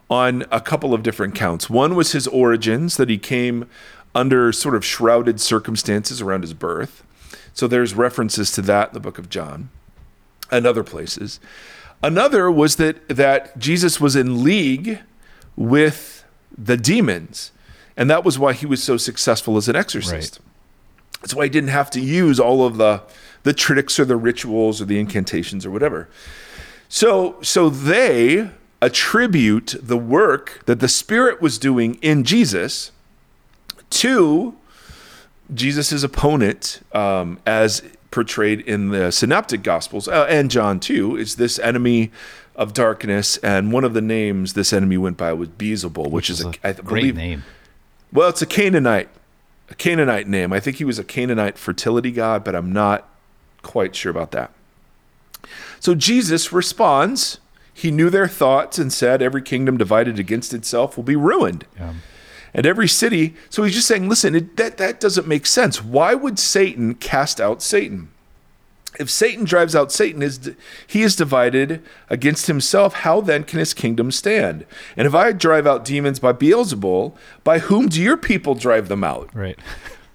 on a couple of different counts. One was his origins, that he came under sort of shrouded circumstances around his birth. So there's references to that in the book of John and other places. Another was that Jesus was in league with the demons, and that was why he was so successful as an exorcist. Right. That's why he didn't have to use all of the tricks or the rituals or the incantations or whatever. So they attribute the work that the Spirit was doing in Jesus to Jesus's opponent, as portrayed in the Synoptic Gospels, and John too, is this enemy of darkness, and one of the names this enemy went by was Beelzebul, which is a great name. Well, it's a Canaanite name. I think he was a Canaanite fertility god, but I'm not quite sure about that. So Jesus responds. He knew their thoughts and said, every kingdom divided against itself will be ruined. Yeah. And every city, so he's just saying, listen, that doesn't make sense. Why would Satan cast out Satan? If Satan drives out Satan, he is divided against himself. How then can his kingdom stand? And if I drive out demons by Beelzebul, by whom do your people drive them out? Right.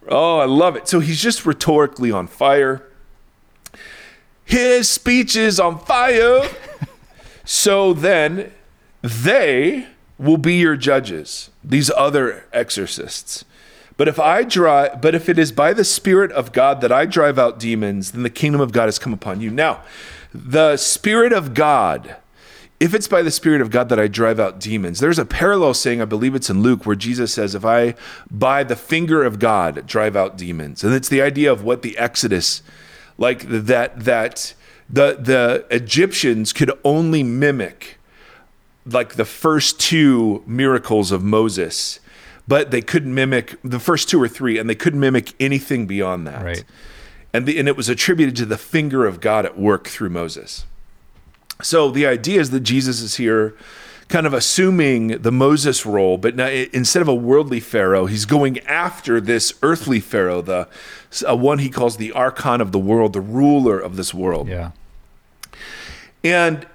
Oh, I love it. So he's just rhetorically on fire. His speech is on fire. So then they will be your judges, these other exorcists. But if it is by the Spirit of God that I drive out demons, then the kingdom of God has come upon you. Now, the Spirit of God, if it's by the Spirit of God that I drive out demons, there's a parallel saying, I believe it's in Luke, where Jesus says, if I by the finger of God drive out demons. And it's the idea of what the Exodus, like that the Egyptians could only mimic like the first two miracles of Moses, but they couldn't mimic the first two or three, and they couldn't mimic anything beyond that. Right. And it was attributed to the finger of God at work through Moses. So the idea is that Jesus is here kind of assuming the Moses role, but now, instead of a worldly pharaoh, he's going after this earthly pharaoh, the one he calls the archon of the world, the ruler of this world. Yeah. And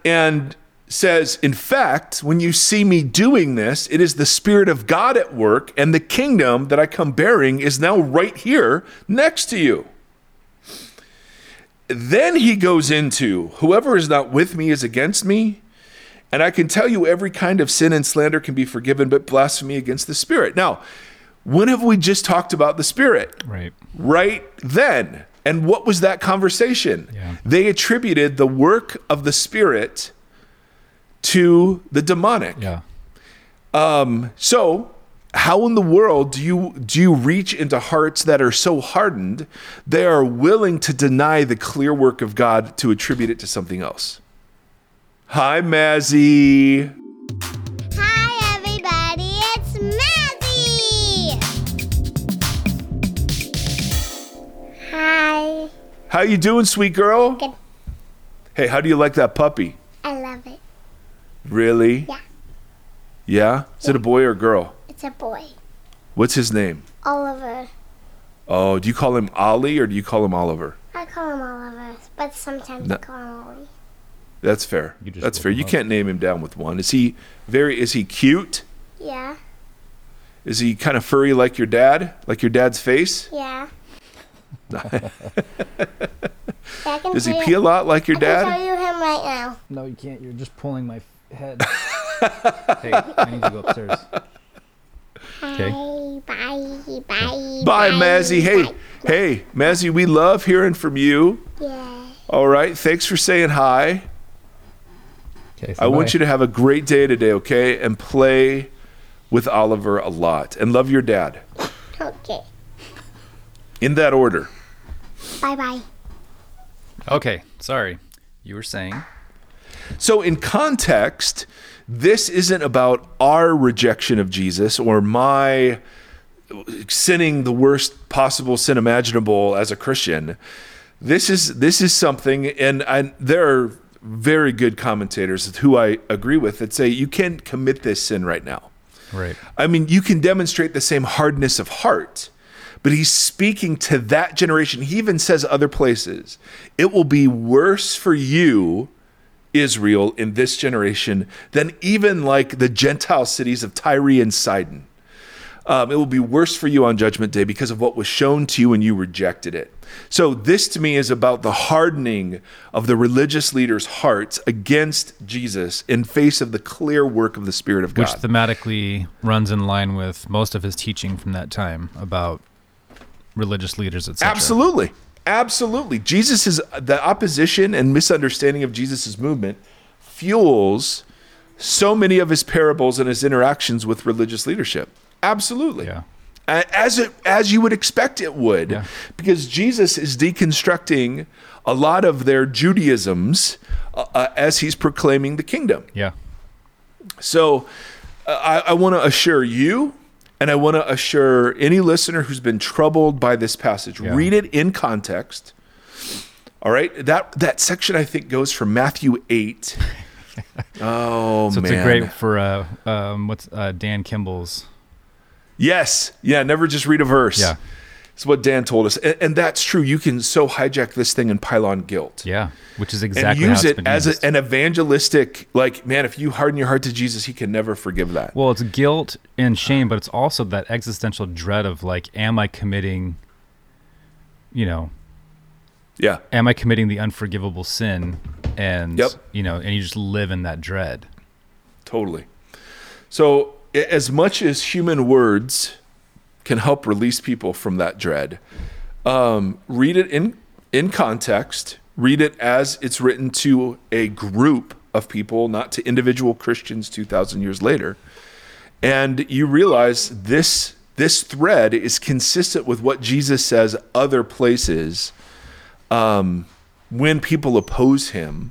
says, in fact, when you see me doing this, it is the Spirit of God at work, and the kingdom that I come bearing is now right here next to you. Then he goes into, whoever is not with me is against me, and I can tell you every kind of sin and slander can be forgiven, but blasphemy against the Spirit. Now, when have we just talked about the Spirit? Right. Right then. And what was that conversation? Yeah. They attributed the work of the Spirit to the demonic. Yeah. So how in the world do you reach into hearts that are so hardened they are willing to deny the clear work of God to attribute it to something else? Hi, Mazzy. Hi, everybody. It's Mazzy. Hi. How you doing, sweet girl? Good. Hey, how do you like that puppy? I love it. Really? Yeah. Yeah? Is it a boy or a girl? It's a boy. What's his name? Oliver. Oh, do you call him Ollie or do you call him Oliver? I call him Oliver, but sometimes I call him Ollie. That's fair. That's fair. You can't name him down with one. Is he cute? Yeah. Is he kind of furry like your dad? Like your dad's face? Yeah. Does he pee a lot like your dad? I can show you him right now. No, you can't. You're just pulling my head. Hey, I need to go upstairs. Okay. Bye, Mazzy. Hey, Mazzy, we love hearing from you. Yeah. All right. Thanks for saying hi. Okay, so I want you to have a great day today, okay? And play with Oliver a lot. And love your dad. Okay. In that order. Bye-bye. Okay. Sorry. You were saying... So in context, this isn't about our rejection of Jesus or my sinning the worst possible sin imaginable as a Christian. This is something, and there are very good commentators who I agree with that say you can't commit this sin right now. Right. I mean, you can demonstrate the same hardness of heart, but he's speaking to that generation. He even says other places, it will be worse for you, Israel, in this generation than even like the Gentile cities of Tyre and Sidon. It will be worse for you on Judgment Day because of what was shown to you when you rejected it. So this to me is about the hardening of the religious leaders' hearts against Jesus in face of the clear work of the Spirit of God. Which thematically runs in line with most of his teaching from that time about religious leaders, etc. Absolutely. Absolutely. The opposition and misunderstanding of Jesus' movement fuels so many of his parables and his interactions with religious leadership. Absolutely. Yeah. As you would expect it would, yeah. Because Jesus is deconstructing a lot of their Judaisms as he's proclaiming the kingdom. Yeah. So I want to assure you, and I want to assure any listener who's been troubled by this passage, yeah. Read it in context. All right? That section, I think, goes from Matthew 8. Oh, so man. So it's great for Dan Kimball's. Yes. Yeah, never just read a verse. Yeah. It's what Dan told us. And that's true. You can so hijack this thing and pile on guilt. Yeah, which is exactly how it's been used. And use it as an evangelistic, like, man, if you harden your heart to Jesus, he can never forgive that. Well, it's guilt and shame, but it's also that existential dread of, like, am I committing, yeah. Am I committing the unforgivable sin? And, yep. And you just live in that dread. Totally. So as much as human words can help release people from that dread. Read it in context. Read it as it's written to a group of people, not to individual Christians 2,000 years later. And you realize this thread is consistent with what Jesus says other places when people oppose him.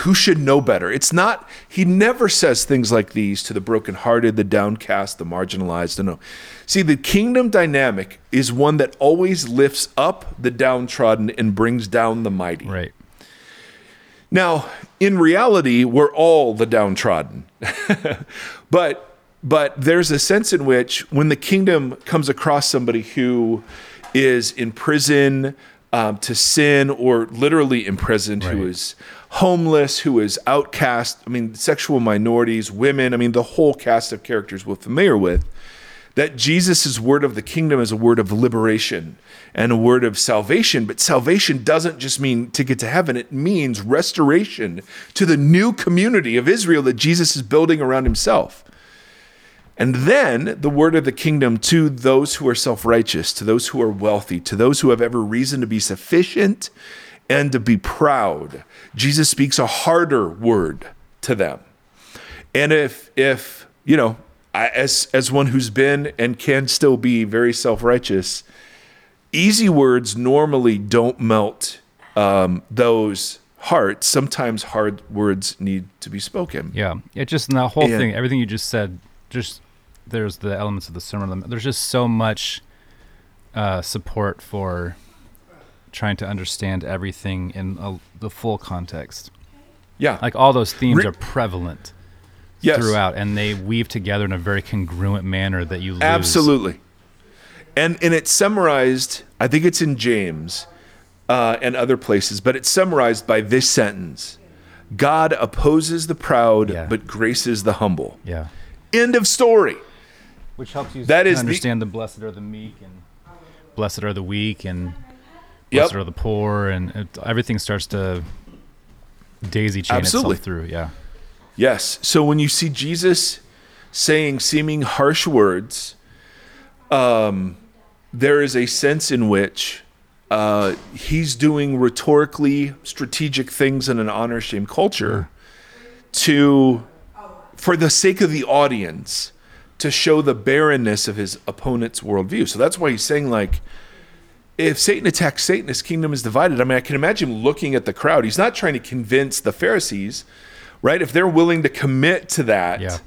Who should know better? It's not, he never says things like these to the brokenhearted, the downcast, the marginalized. No. See, the kingdom dynamic is one that always lifts up the downtrodden and brings down the mighty. Right. Now, in reality, we're all the downtrodden. But there's a sense in which when the kingdom comes across somebody who is in prison, to sin, or literally imprisoned, right, who is homeless, who is outcast. I mean, sexual minorities, women. I mean, the whole cast of characters we're familiar with. That Jesus' word of the kingdom is a word of liberation and a word of salvation. But salvation doesn't just mean ticket to heaven. It means restoration to the new community of Israel that Jesus is building around himself. And then the word of the kingdom to those who are self-righteous, to those who are wealthy, to those who have every reason to be sufficient and to be proud. Jesus speaks a harder word to them. And if you know, as one who's been and can still be very self-righteous, easy words normally don't melt those hearts. Sometimes hard words need to be spoken. Yeah, it just, and the whole thing, everything you just said, just there's the elements of the sermon. There's just so much support for trying to understand everything in the full context. Yeah, like all those themes are prevalent. Yes. Throughout, and they weave together in a very congruent manner that you lose. Absolutely. And it's summarized, I think it's in James and other places, but it's summarized by this sentence: God opposes the proud, but graces the humble. Yeah. End of story. Which helps you understand the blessed are the meek, and blessed are the weak, and blessed are the poor, and everything starts to daisy chain itself through. Yeah. Yes. So when you see Jesus saying seeming harsh words, there is a sense in which he's doing rhetorically strategic things in an honor-shame culture for the sake of the audience, to show the barrenness of his opponent's worldview. So that's why he's saying, like, if Satan attacks Satan, his kingdom is divided. I mean, I can imagine him looking at the crowd. He's not trying to convince the Pharisees. Right? If they're willing to commit to that,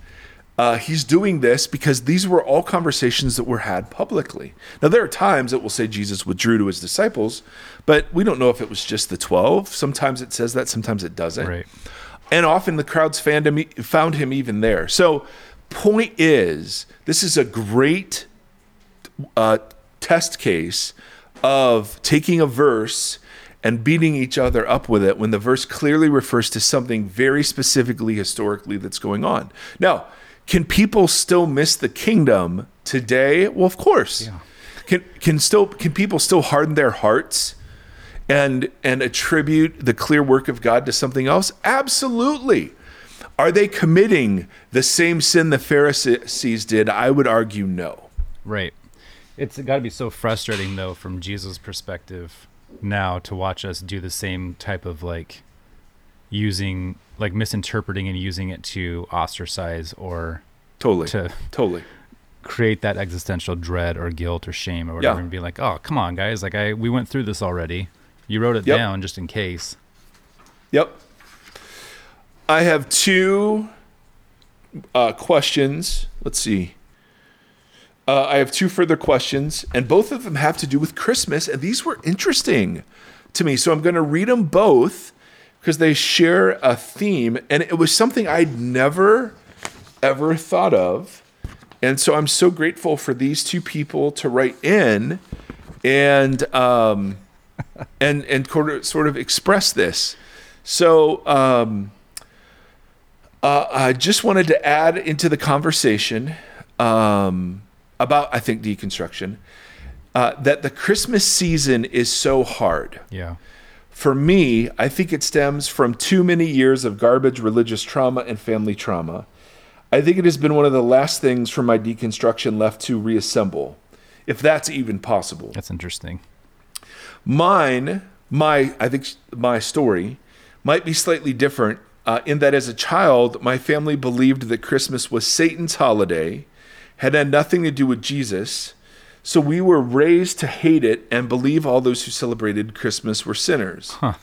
he's doing this because these were all conversations that were had publicly. Now, there are times that we'll say Jesus withdrew to his disciples, but we don't know if it was just the 12. Sometimes it says that, sometimes it doesn't. Right. And often the crowds found him even there. So point is, this is a great test case of taking a verse and beating each other up with it when the verse clearly refers to something very specifically historically that's going on. Now, can people still miss the kingdom today? Well, of course. Yeah. Can people still harden their hearts and attribute the clear work of God to something else? Absolutely. Are they committing the same sin the Pharisees did? I would argue no. Right. It's got to be so frustrating, though, from Jesus' perspective, now to watch us do the same type of misinterpreting and using it to ostracize or totally create that existential dread or guilt or shame or whatever, and be like, oh, come on, guys, we went through this already. You wrote it down just in case. Yep. I have two questions. Let's see. I have two further questions, and both of them have to do with Christmas, and these were interesting to me. So I'm going to read them both because they share a theme, and it was something I'd never, ever thought of. And so I'm so grateful for these two people to write in and sort of express this. So I just wanted to add into the conversation about, I think, deconstruction, that the Christmas season is so hard. Yeah. For me, I think it stems from too many years of garbage religious trauma and family trauma. I think it has been one of the last things from my deconstruction left to reassemble, if that's even possible. That's interesting. I think my story might be slightly different in that as a child, my family believed that Christmas was Satan's holiday, had nothing to do with Jesus, so we were raised to hate it and believe all those who celebrated Christmas were sinners. Huh.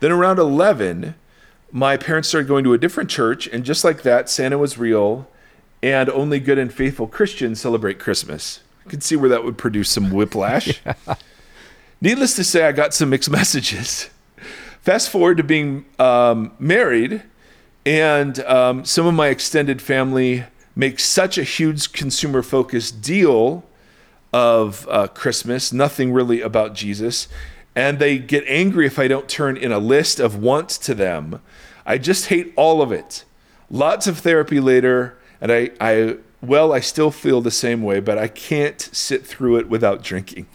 Then around 11, my parents started going to a different church, and just like that, Santa was real, and only good and faithful Christians celebrate Christmas. You can see where that would produce some whiplash. Needless to say, I got some mixed messages. Fast forward to being married, and some of my extended family make such a huge consumer-focused deal of Christmas, nothing really about Jesus. and they get angry if I don't turn in a list of wants to them. I just hate all of it. Lots of therapy later, and I still feel the same way, but I can't sit through it without drinking.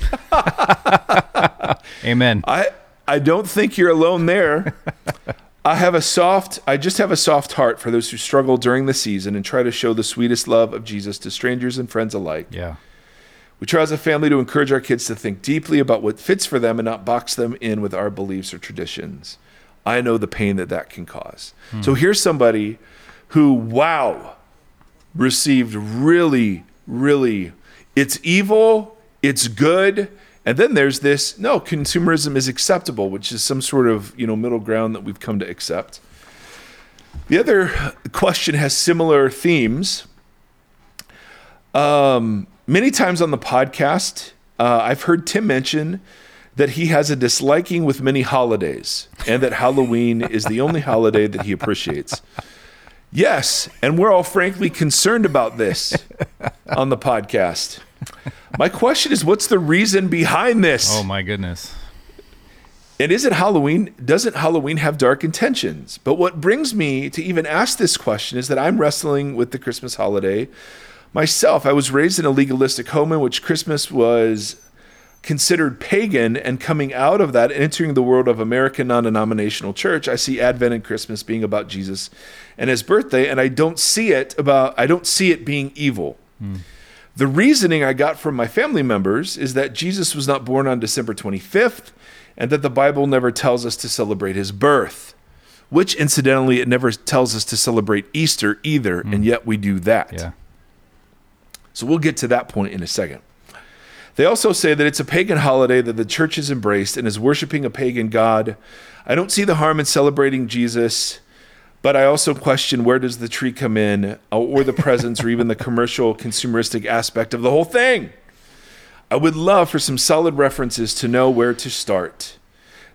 Amen. I don't think you're alone there. I just have a soft heart for those who struggle during the season and try to show the sweetest love of Jesus to strangers and friends alike. Yeah. We try as a family to encourage our kids to think deeply about what fits for them and not box them in with our beliefs or traditions. I know the pain that can cause. Hmm. So here's somebody who, received really, really, it's evil, it's good. And then there's this, no, consumerism is acceptable, which is some sort of, middle ground that we've come to accept. The other question has similar themes. Many times on the podcast, I've heard Tim mention that he has a disliking with many holidays and that Halloween is the only holiday that he appreciates. Yes, and we're all frankly concerned about this on the podcast. My question is, what's the reason behind this? Oh, my goodness. And is it Halloween? Doesn't Halloween have dark intentions? But what brings me to even ask this question is that I'm wrestling with the Christmas holiday myself. I was raised in a legalistic home in which Christmas was considered pagan, and coming out of that, entering the world of American non-denominational church, I see Advent and Christmas being about Jesus and his birthday, and I don't see it being evil. Mm. The reasoning I got from my family members is that Jesus was not born on December 25th and that the Bible never tells us to celebrate his birth, which incidentally, it never tells us to celebrate Easter either, and yet we do that. Yeah. So we'll get to that point in a second. They also say that it's a pagan holiday that the church has embraced and is worshiping a pagan god. I don't see the harm in celebrating Jesus, but I also question, where does the tree come in, or the presents, or even the commercial consumeristic aspect of the whole thing? I would love for some solid references to know where to start.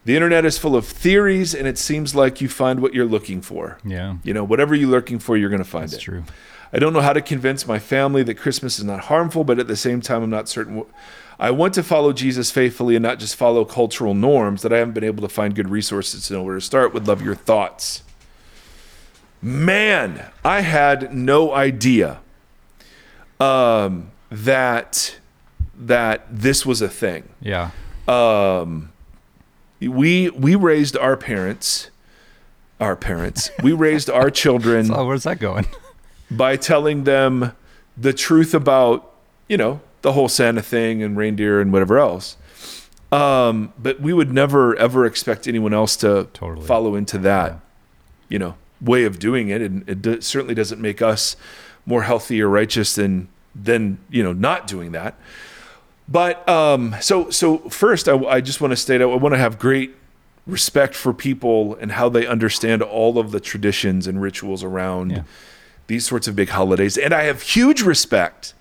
The internet is full of theories, and it seems like you find what you're looking for. Yeah. Whatever you're looking for, you're going to find it. That's true. I don't know how to convince my family that Christmas is not harmful, but at the same time, I'm not certain. I want to follow Jesus faithfully and not just follow cultural norms that I haven't been able to find good resources to know where to start. Would love your thoughts. Man, I had no idea that this was a thing. Yeah. We raised we raised our children. So where's that going? By telling them the truth about, the whole Santa thing and reindeer and whatever else. But we would never, ever expect anyone else to follow into that, way of doing it, and it certainly doesn't make us more healthy or righteous than not doing that. But so first, I just want to state, I want to have great respect for people and how they understand all of the traditions and rituals around these sorts of big holidays, and I have huge respect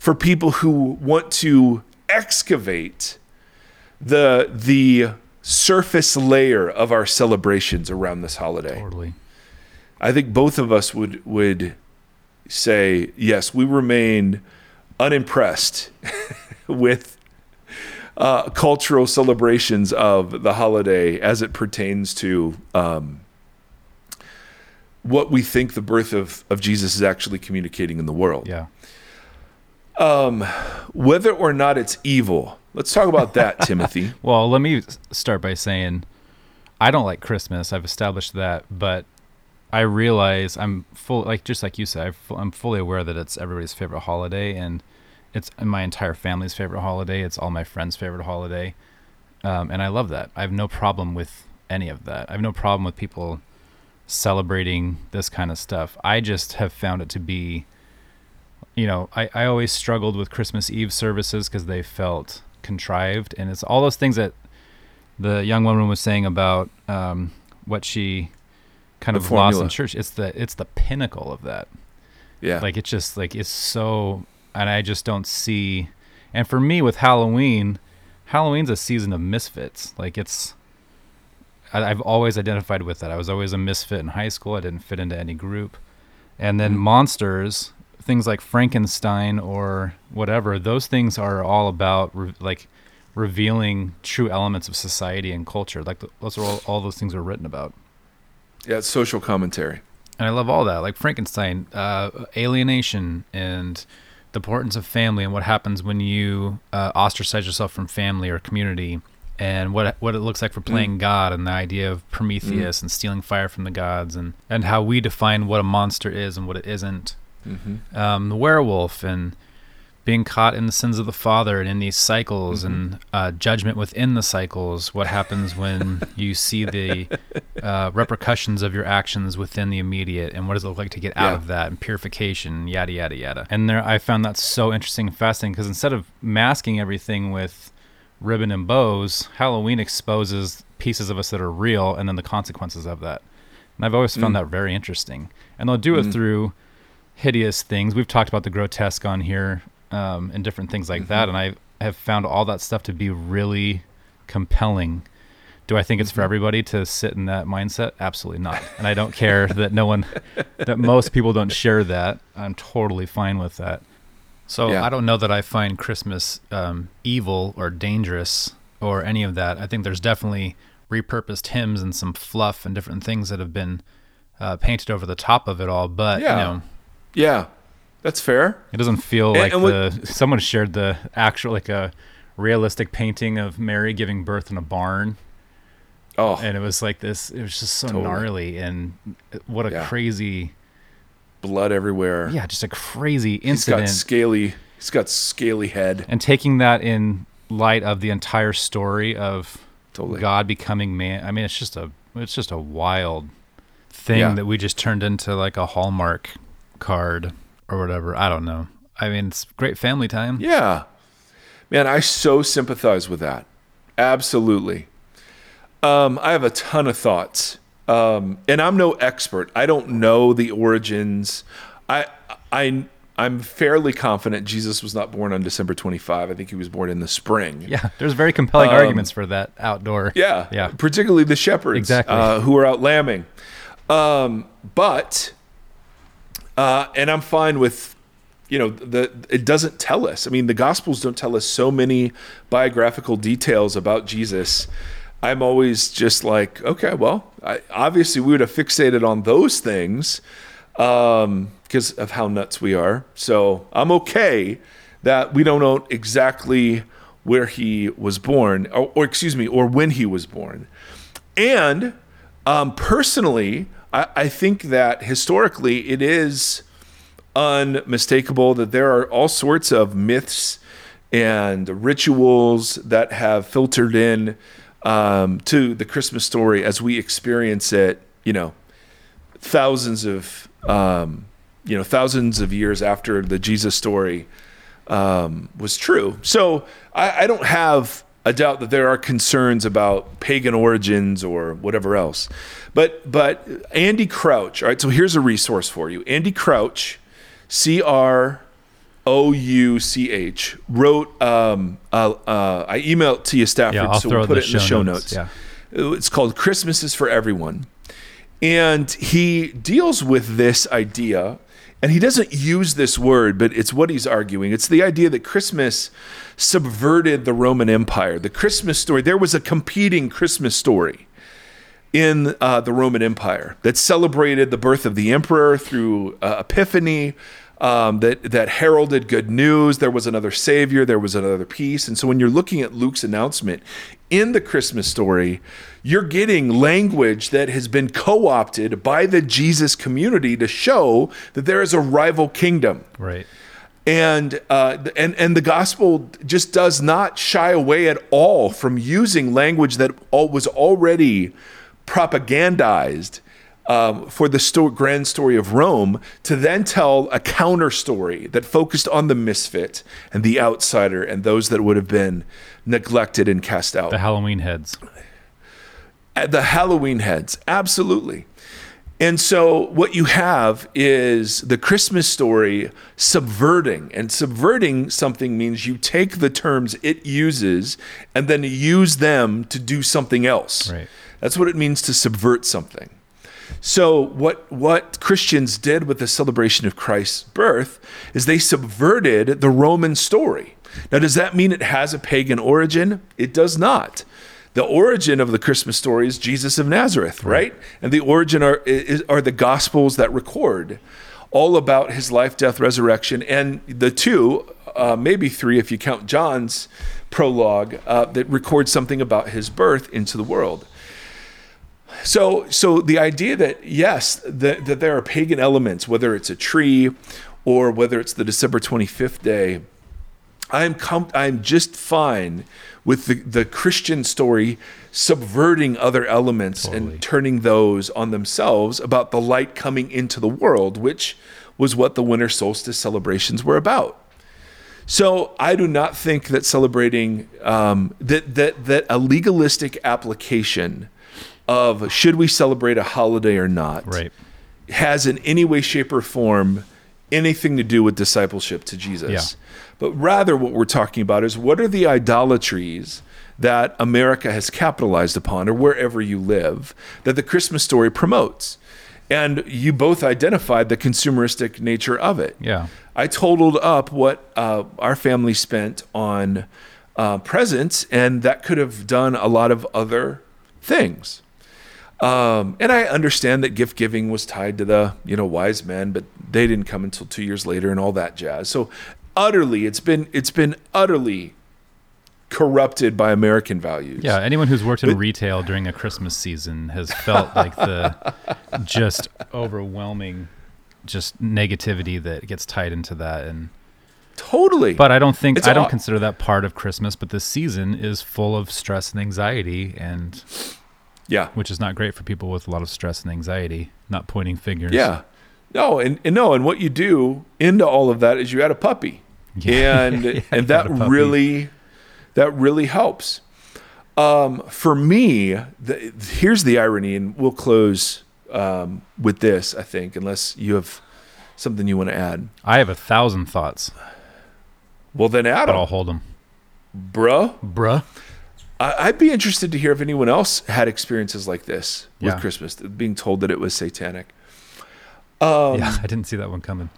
for people who want to excavate the surface layer of our celebrations around this holiday. Totally. I think both of us would say, yes, we remain unimpressed with cultural celebrations of the holiday as it pertains to what we think the birth of Jesus is actually communicating in the world. Yeah. Whether or not it's evil. Let's talk about that, Timothy. Well, let me start by saying I don't like Christmas. I've established that, but I realize I'm fully aware that it's everybody's favorite holiday, and it's my entire family's favorite holiday. It's all my friends' favorite holiday. And I love that. I have no problem with any of that. I have no problem with people celebrating this kind of stuff. I just have found it to be, I always struggled with Christmas Eve services because they felt contrived. And it's all those things that the young woman was saying about what she kind of lost in church. It's the pinnacle of that. Yeah. Like, it's just like, it's so, and I just don't see. And for me with Halloween's a season of misfits. Like, I've always identified with that. I was always a misfit in high school. I didn't fit into any group. And then monsters, things like Frankenstein or whatever, those things are all about like revealing true elements of society and culture. Like those are all those things are written about. Yeah, it's social commentary. And I love all that, like Frankenstein, alienation, and the importance of family, and what happens when you ostracize yourself from family or community, and what it looks like for playing God, and the idea of Prometheus and stealing fire from the gods, and how we define what a monster is and what it isn't. Mm-hmm. The werewolf, and being caught in the sins of the father and in these cycles, and judgment within the cycles, what happens when you see the repercussions of your actions within the immediate, and what does it look like to get out of that, and purification, yada, yada, yada. And there, I found that so interesting and fascinating, because instead of masking everything with ribbon and bows, Halloween exposes pieces of us that are real, and then the consequences of that. And I've always found that very interesting. And they'll do it through hideous things. We've talked about the grotesque on here, and different things like that. And I have found all that stuff to be really compelling. Do I think it's for everybody to sit in that mindset? Absolutely not. And I don't care that most people don't share that. I'm totally fine with that. So I don't know that I find Christmas evil or dangerous or any of that. I think there's definitely repurposed hymns and some fluff and different things that have been painted over the top of it all. But, you know. Yeah. That's fair. It doesn't feel like someone shared the actual, like a realistic painting of Mary giving birth in a barn. Oh. And it was like this, it was just so gnarly, and what a crazy. Blood everywhere. Yeah, just a crazy incident. He's got scaly head. And taking that in light of the entire story of God becoming man. I mean, it's just a wild thing that we just turned into like a Hallmark card. Or whatever. I don't know. I mean, it's great family time. Yeah. Man, I so sympathize with that. Absolutely. I have a ton of thoughts. And I'm no expert. I don't know the origins. I'm fairly confident Jesus was not born on December 25. I think he was born in the spring. Yeah, there's very compelling arguments for that outdoor. Yeah, yeah. Particularly the shepherds who were out lambing. And I'm fine with, it doesn't tell us. I mean, the Gospels don't tell us so many biographical details about Jesus. I'm always just like, okay, well, obviously we would have fixated on those things because of how nuts we are. So I'm okay that we don't know exactly where he was born, or when he was born. And personally, I think that historically it is unmistakable that there are all sorts of myths and rituals that have filtered in to the Christmas story as we experience it, thousands of years after the Jesus story was true. So I don't have a doubt that there are concerns about pagan origins or whatever else. But Andy Crouch, all right, so here's a resource for you. Andy Crouch, C-R-O-U-C-H, wrote, I emailed to you, Stafford, so we'll put it in the show notes. Yeah. It's called Christmas is for Everyone. And he deals with this idea, and he doesn't use this word, but it's what he's arguing. It's the idea that Christmas subverted the Roman Empire. The Christmas story, there was a competing Christmas story in the Roman Empire that celebrated the birth of the emperor through Epiphany, that heralded good news. There was another savior, there was another peace. And so when you're looking at Luke's announcement in the Christmas story, you're getting language that has been co-opted by the Jesus community to show that there is a rival kingdom. Right. And the gospel just does not shy away at all from using language that was already propagandized for the grand story of Rome, to then tell a counter story that focused on the misfit and the outsider and those that would have been neglected and cast out. The Halloween heads. The Halloween heads, absolutely. And so what you have is the Christmas story subverting, and subverting something means you take the terms it uses and then use them to do something else. Right. That's what it means to subvert something. So what Christians did with the celebration of Christ's birth is they subverted the Roman story. Now, does that mean it has a pagan origin? It does not. The origin of the Christmas story is Jesus of Nazareth, right? And the origin are the Gospels that record all about his life, death, resurrection, and the two, maybe three if you count John's prologue, that records something about his birth into the world. So the idea that, yes, that there are pagan elements, whether it's a tree or whether it's the December 25th day, I'm just fine with the Christian story subverting other elements and turning those on themselves about the light coming into the world, which was what the winter solstice celebrations were about. So I do not think that celebrating that a legalistic application of should we celebrate a holiday or not has in any way, shape, or form anything to do with discipleship to Jesus. Yeah. But rather what we're talking about is what are the idolatries that America has capitalized upon, or wherever you live, that the Christmas story promotes. And you both identified the consumeristic nature of it. Yeah, I totaled up what our family spent on presents, and that could have done a lot of other things. And I understand that gift giving was tied to the wise men, but they didn't come until 2 years later and all that jazz. So it's been utterly corrupted by American values. Yeah, anyone who's worked in retail during a Christmas season has felt like the just overwhelming negativity that gets tied into that. And totally. But I don't consider that part of Christmas, but the season is full of stress and anxiety, and which is not great for people with a lot of stress and anxiety, not pointing fingers. Yeah. No, and what you do into all of that is you add a puppy. Yeah. And and that really helps. For me, here's the irony, and we'll close with this, I think, unless you have something you want to add. I have 1,000 thoughts. Well, then add them. But I'll hold them. Bruh. I'd be interested to hear if anyone else had experiences like this with Christmas, being told that it was satanic. I didn't see that one coming.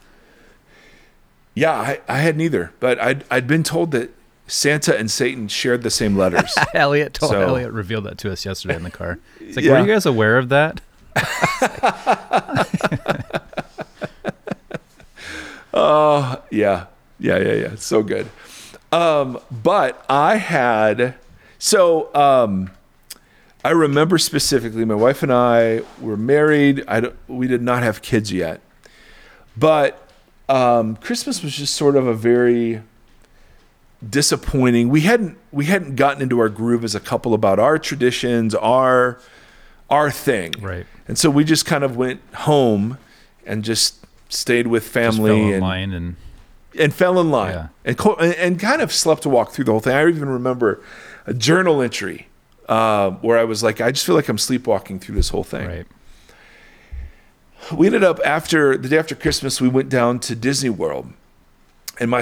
Yeah, I had neither, but I'd been told that Santa and Satan shared the same letters. Elliot revealed that to us yesterday in the car. It's like, were you guys aware of that? Oh, yeah. It's so good. But I had... So I remember specifically my wife and I were married. We did not have kids yet. But Christmas was just sort of a very... disappointing. We hadn't gotten into our groove as a couple about our traditions, our thing, right? And so we just kind of went home and just stayed with family, fell in line, and kind of slept a walk through the whole thing. I even remember a journal entry where I was like, I just feel like I'm sleepwalking through this whole thing. Right. We ended up the day after Christmas, we went down to Disney World. And one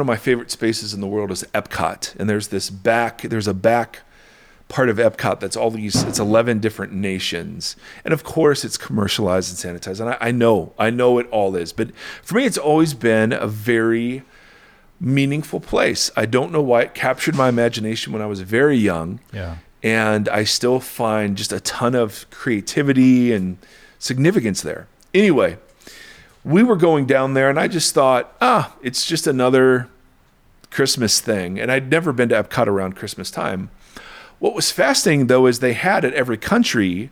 of my favorite spaces in the world is Epcot. And there's a back part of Epcot that's it's 11 different nations. And of course it's commercialized and sanitized. And I know it all is. But for me, it's always been a very meaningful place. I don't know why it captured my imagination when I was very young. Yeah. And I still find just a ton of creativity and significance there. Anyway. We were going down there, and I just thought, it's just another Christmas thing. And I'd never been to Epcot around Christmas time. What was fascinating, though, is they had at every country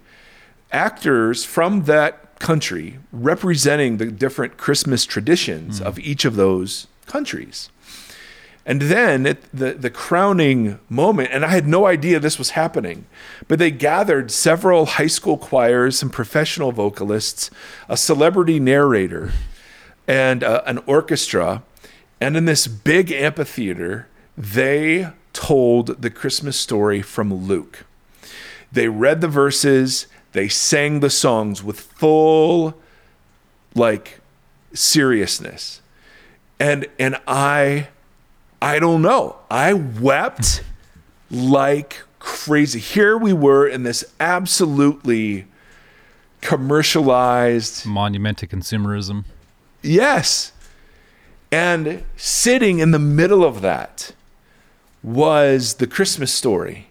actors from that country representing the different Christmas traditions of each of those countries. And then at the crowning moment, and I had no idea this was happening, but they gathered several high school choirs, some professional vocalists, a celebrity narrator, and an orchestra. And in this big amphitheater, they told the Christmas story from Luke. They read the verses, they sang the songs with full, seriousness. And I don't know. I wept like crazy. Here we were in this absolutely commercialized... monument to consumerism. Yes. And sitting in the middle of that was the Christmas story.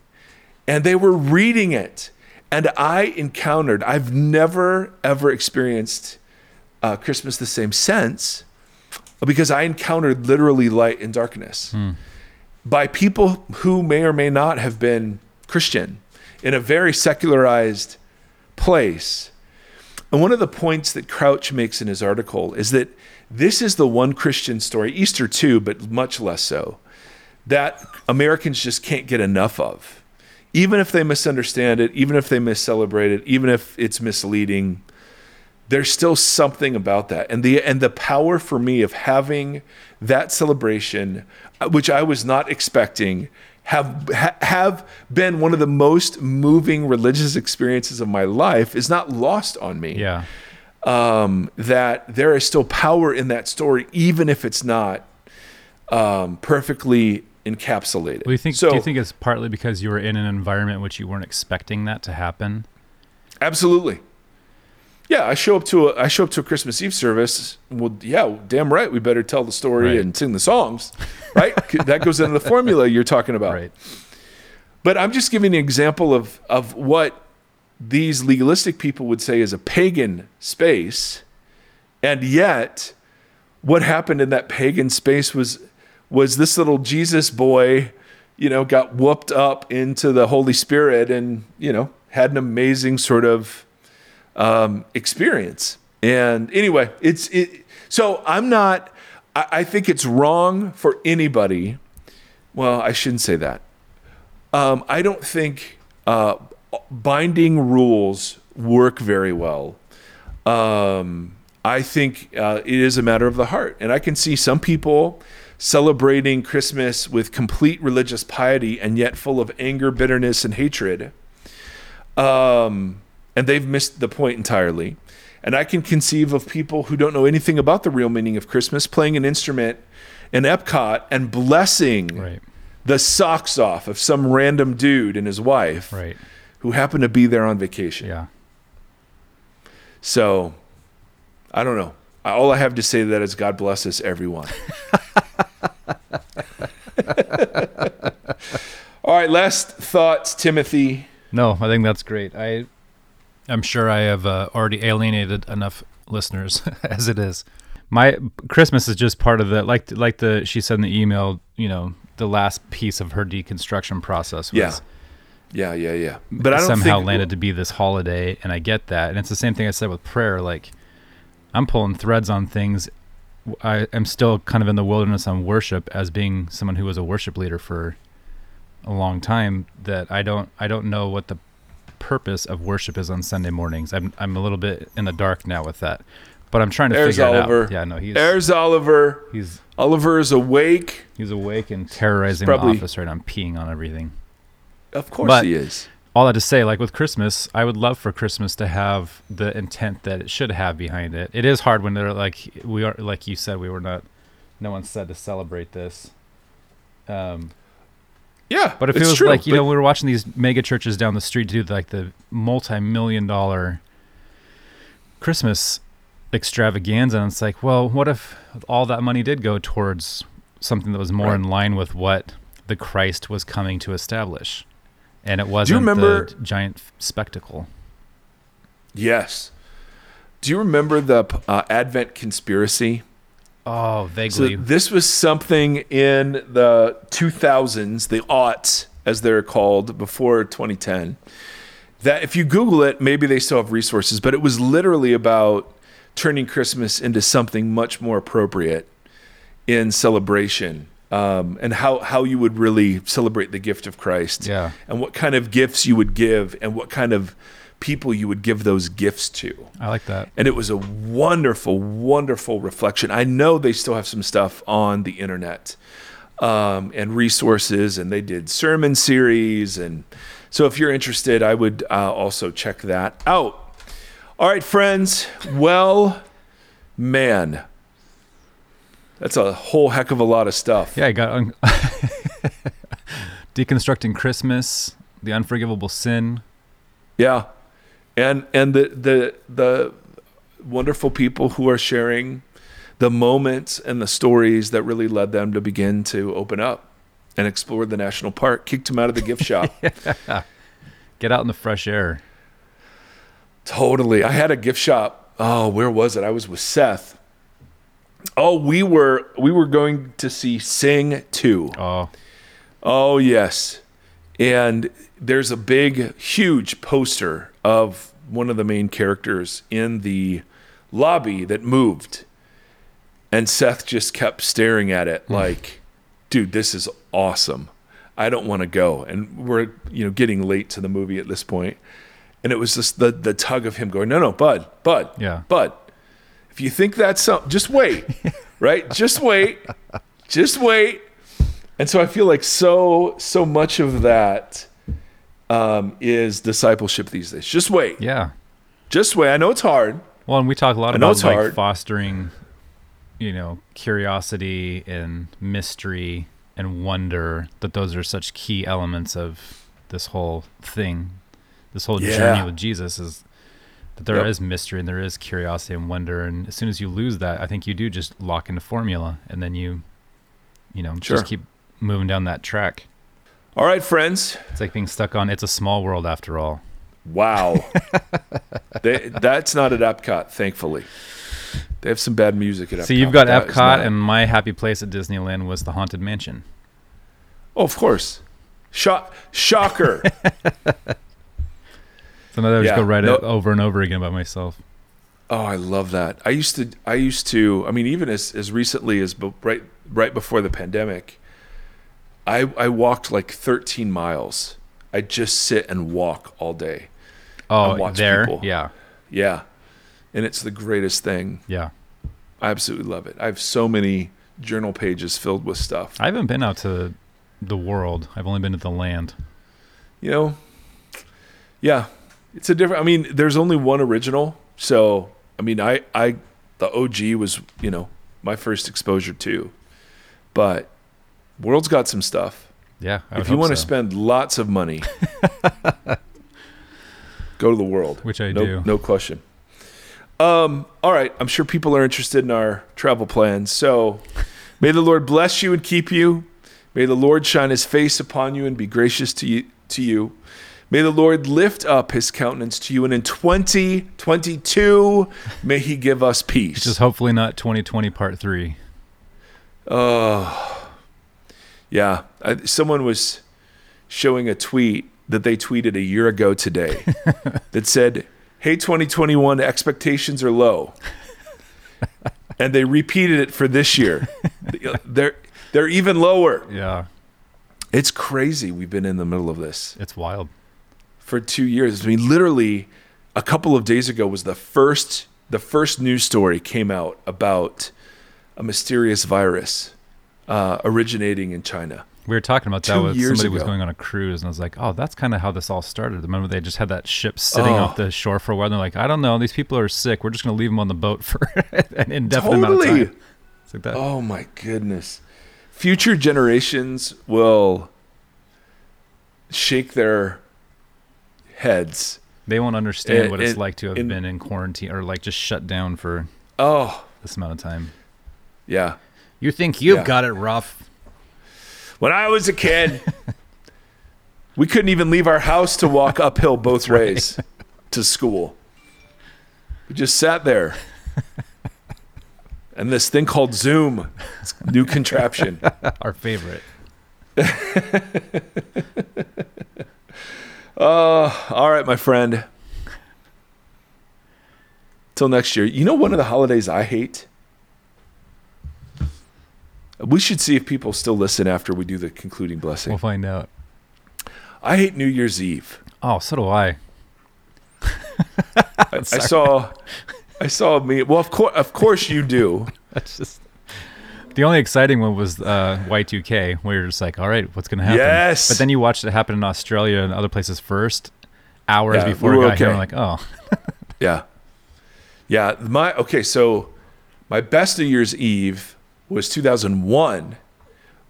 And they were reading it. And I encountered, I've never, ever experienced Christmas the same since, because I encountered literally light and darkness by people who may or may not have been Christian in a very secularized place. And one of the points that Crouch makes in his article is that this is the one Christian story, Easter too, but much less so, that Americans just can't get enough of. Even if they misunderstand it, even if they miscelebrate it, even if it's misleading, there's still something about that. And the power for me of having that celebration, which I was not expecting, have been one of the most moving religious experiences of my life, is not lost on me. Yeah. That there is still power in that story, even if it's not perfectly encapsulated. Well, do you think it's partly because you were in an environment in which you weren't expecting that to happen? Absolutely. Yeah, I show up to a Christmas Eve service. Well, yeah, damn right. We better tell the story and sing the songs, right? That goes into the formula you're talking about. Right. But I'm just giving an example of what these legalistic people would say is a pagan space, and yet what happened in that pagan space was this little Jesus boy, got whooped up into the Holy Spirit and, had an amazing sort of experience. And anyway, I think it's wrong for anybody. Well, I shouldn't say that. I don't think binding rules work very well. I think it is a matter of the heart. And I can see some people celebrating Christmas with complete religious piety and yet full of anger, bitterness, and hatred. And they've missed the point entirely. And I can conceive of people who don't know anything about the real meaning of Christmas playing an instrument in Epcot and blessing the socks off of some random dude and his wife who happened to be there on vacation. Yeah. So, I don't know. All I have to say to that is God bless us, everyone. All right, last thoughts, Timothy. No, I think that's great. I'm sure I have already alienated enough listeners as it is. My Christmas is just part of the she said in the email, the last piece of her deconstruction process was yeah. But I don't somehow think landed to be this holiday, and I get that. And it's the same thing I said with prayer, I'm pulling threads on things. I am still kind of in the wilderness on worship, as being someone who was a worship leader for a long time, that I don't know what the purpose of worship is on Sunday mornings. I'm a little bit in the dark now with that, but I'm trying to figure Oliver out. Yeah, no, there's Oliver. Oliver is awake. He's awake and terrorizing the office right now. I'm peeing on everything. Of course he is. All that to say, with Christmas, I would love for Christmas to have the intent that it should have behind it. It is hard when they're we are, you said, we were not. No one said to celebrate this. Yeah, but if it was true, we were watching these mega churches down the street do the multi-million-dollar Christmas extravaganza, and it's well, what if all that money did go towards something that was more in line with what the Christ was coming to establish? And it wasn't the giant spectacle. Yes. Do you remember the Advent conspiracy? Oh, vaguely. So this was something in the 2000s, the aughts, as they're called, before 2010. That if you Google it, maybe they still have resources, but it was literally about turning Christmas into something much more appropriate in celebration. And how you would really celebrate the gift of Christ, and what kind of gifts you would give, and what kind of people you would give those gifts to. I like that. And it was a wonderful, wonderful reflection. I know they still have some stuff on the internet and resources, and they did sermon series. And so if you're interested, I would also check that out. All right, friends. Well, man. That's a whole heck of a lot of stuff. Yeah, I got deconstructing Christmas, the unforgivable sin. Yeah, and the wonderful people who are sharing the moments and the stories that really led them to begin to open up and explore the national park. Kicked him out of the gift shop. Yeah. Get out in the fresh air. Totally. I had a gift shop. Oh, where was it? I was with Seth. Oh, we were going to see Sing 2. Oh, yes. And there's a big, huge poster of one of the main characters in the lobby that moved. And Seth just kept staring at it like, dude, this is awesome. I don't want to go. And we're, getting late to the movie at this point. And it was just the tug of him going, no, bud, yeah. Bud. If you think that's something, just wait, right? Just wait. And so I feel like so much of that is discipleship these days. Just wait. Yeah. Just wait. I know it's hard. Well, and we talk a lot about fostering, curiosity and mystery and wonder, that those are such key elements of this whole thing. This whole journey with Jesus is that there is mystery and there is curiosity and wonder. And as soon as you lose that, I think you do just lock into formula, and then you just keep moving down that track. All right, friends. It's like being stuck on It's a Small World after all. Wow. That's not at Epcot, thankfully. They have some bad music at Epcot. So you've got Epcot, and my happy place at Disneyland was the Haunted Mansion. Oh, of course. Shocker. So now I just go over and over again about myself. Oh, I love that. I used to. I mean, even as recently as right before the pandemic, I walked like 13 miles. I just sit and walk all day. Oh, and watch people. Yeah. And it's the greatest thing. Yeah, I absolutely love it. I have so many journal pages filled with stuff. I haven't been out to the world. I've only been to the land. It's a different. I mean, there's only one original. So, I mean, the OG was, my first exposure too, but world's got some stuff. Yeah. If you want to spend lots of money, go to the world, which I do. No question. All right. I'm sure people are interested in our travel plans. So may the Lord bless you and keep you. May the Lord shine his face upon you and be gracious to you. May the Lord lift up his countenance to you, and in 2022, may he give us peace. Which is hopefully not 2020 part 3. Yeah. Someone was showing a tweet that they tweeted a year ago today that said, hey, 2021, expectations are low. And they repeated it for this year. They're even lower. Yeah. It's crazy. We've been in the middle of this. It's wild. For 2 years. I mean, literally a couple of days ago was the first news story came out about a mysterious virus originating in China. We were talking about that with somebody who was going on a cruise, and I was like, oh, that's kind of how this all started. The moment they just had that ship sitting off the shore for a while, and they're like, I don't know, these people are sick. We're just going to leave them on the boat for an indefinite amount of time. It's like that. Oh, my goodness. Future generations will shake their heads. They won't understand what it's like to have been in quarantine or like just shut down for this amount of time. Yeah. You think you've got it rough. When I was a kid, we couldn't even leave our house to walk uphill both ways to school. We just sat there. And this thing called Zoom, it's a new contraption. Our favorite. All right, my friend. Till next year. One of the holidays I hate? We should see if people still listen after we do the concluding blessing. We'll find out. I hate New Year's Eve. Oh, so do I. I saw me. Well, of course you do. That's just the only exciting one was Y2K, where you're just like, all right, what's going to happen? Yes. But then you watched it happen in Australia and other places first, hours before it got here. I'm like, oh. Yeah. Yeah. So my best New Year's Eve was 2001.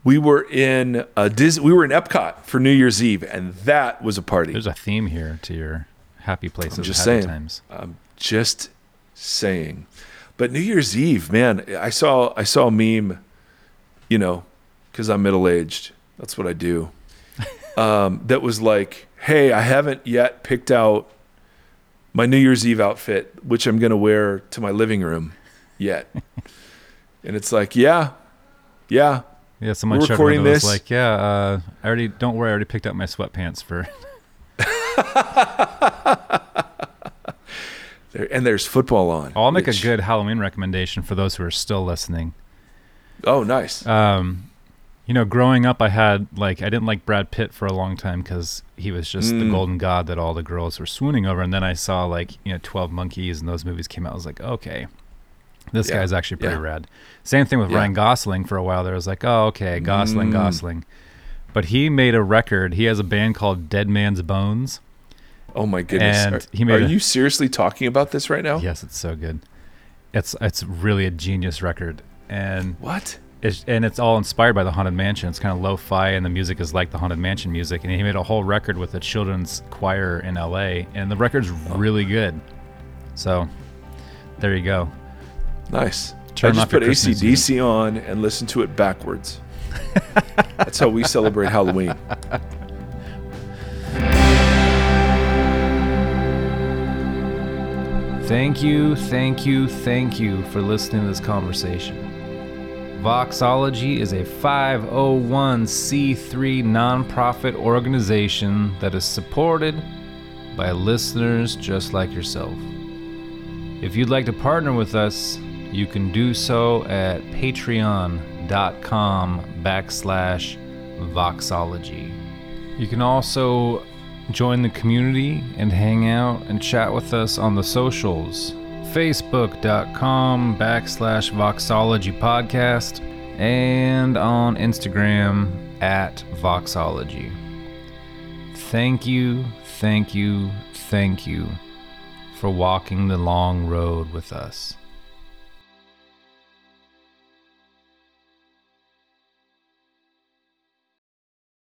We were in Epcot for New Year's Eve, and that was a party. There's a theme here to your happy places. I'm just saying. But New Year's Eve, man, I saw a meme, you know, because I'm middle-aged. That's what I do. That was like, hey, I haven't yet picked out my New Year's Eve outfit, which I'm going to wear to my living room yet. And it's like, yeah. Yeah, someone showed me this. Like, yeah, I already picked out my sweatpants for... And there's football on. Oh, I'll make a good Halloween recommendation for those who are still listening. Oh, nice. You know, growing up, I didn't like Brad Pitt for a long time because he was just the golden god that all the girls were swooning over. And then I saw 12 Monkeys and those movies came out. I was like, okay, this guy's actually pretty rad. Same thing with Ryan Gosling for a while. There was like, oh, okay, Gosling. But he made a record. He has a band called Dead Man's Bones. Oh my goodness! And are you seriously talking about this right now? Yes, it's so good. It's really a genius record. And what? It's all inspired by the Haunted Mansion. It's kind of lo-fi, and the music is like the Haunted Mansion music. And he made a whole record with a children's choir in L.A. And the record's really good. So there you go. Nice. I just put AC/DC on and listen to it backwards. That's how we celebrate Halloween. Thank you for listening to this conversation. Voxology is a 501c3 nonprofit organization that is supported by listeners just like yourself. If you'd like to partner with us, you can do so at patreon.com/voxology. You can also join the community and hang out and chat with us on the socials. Facebook.com/Voxology Podcast and on Instagram @Voxology. Thank you for walking the long road with us.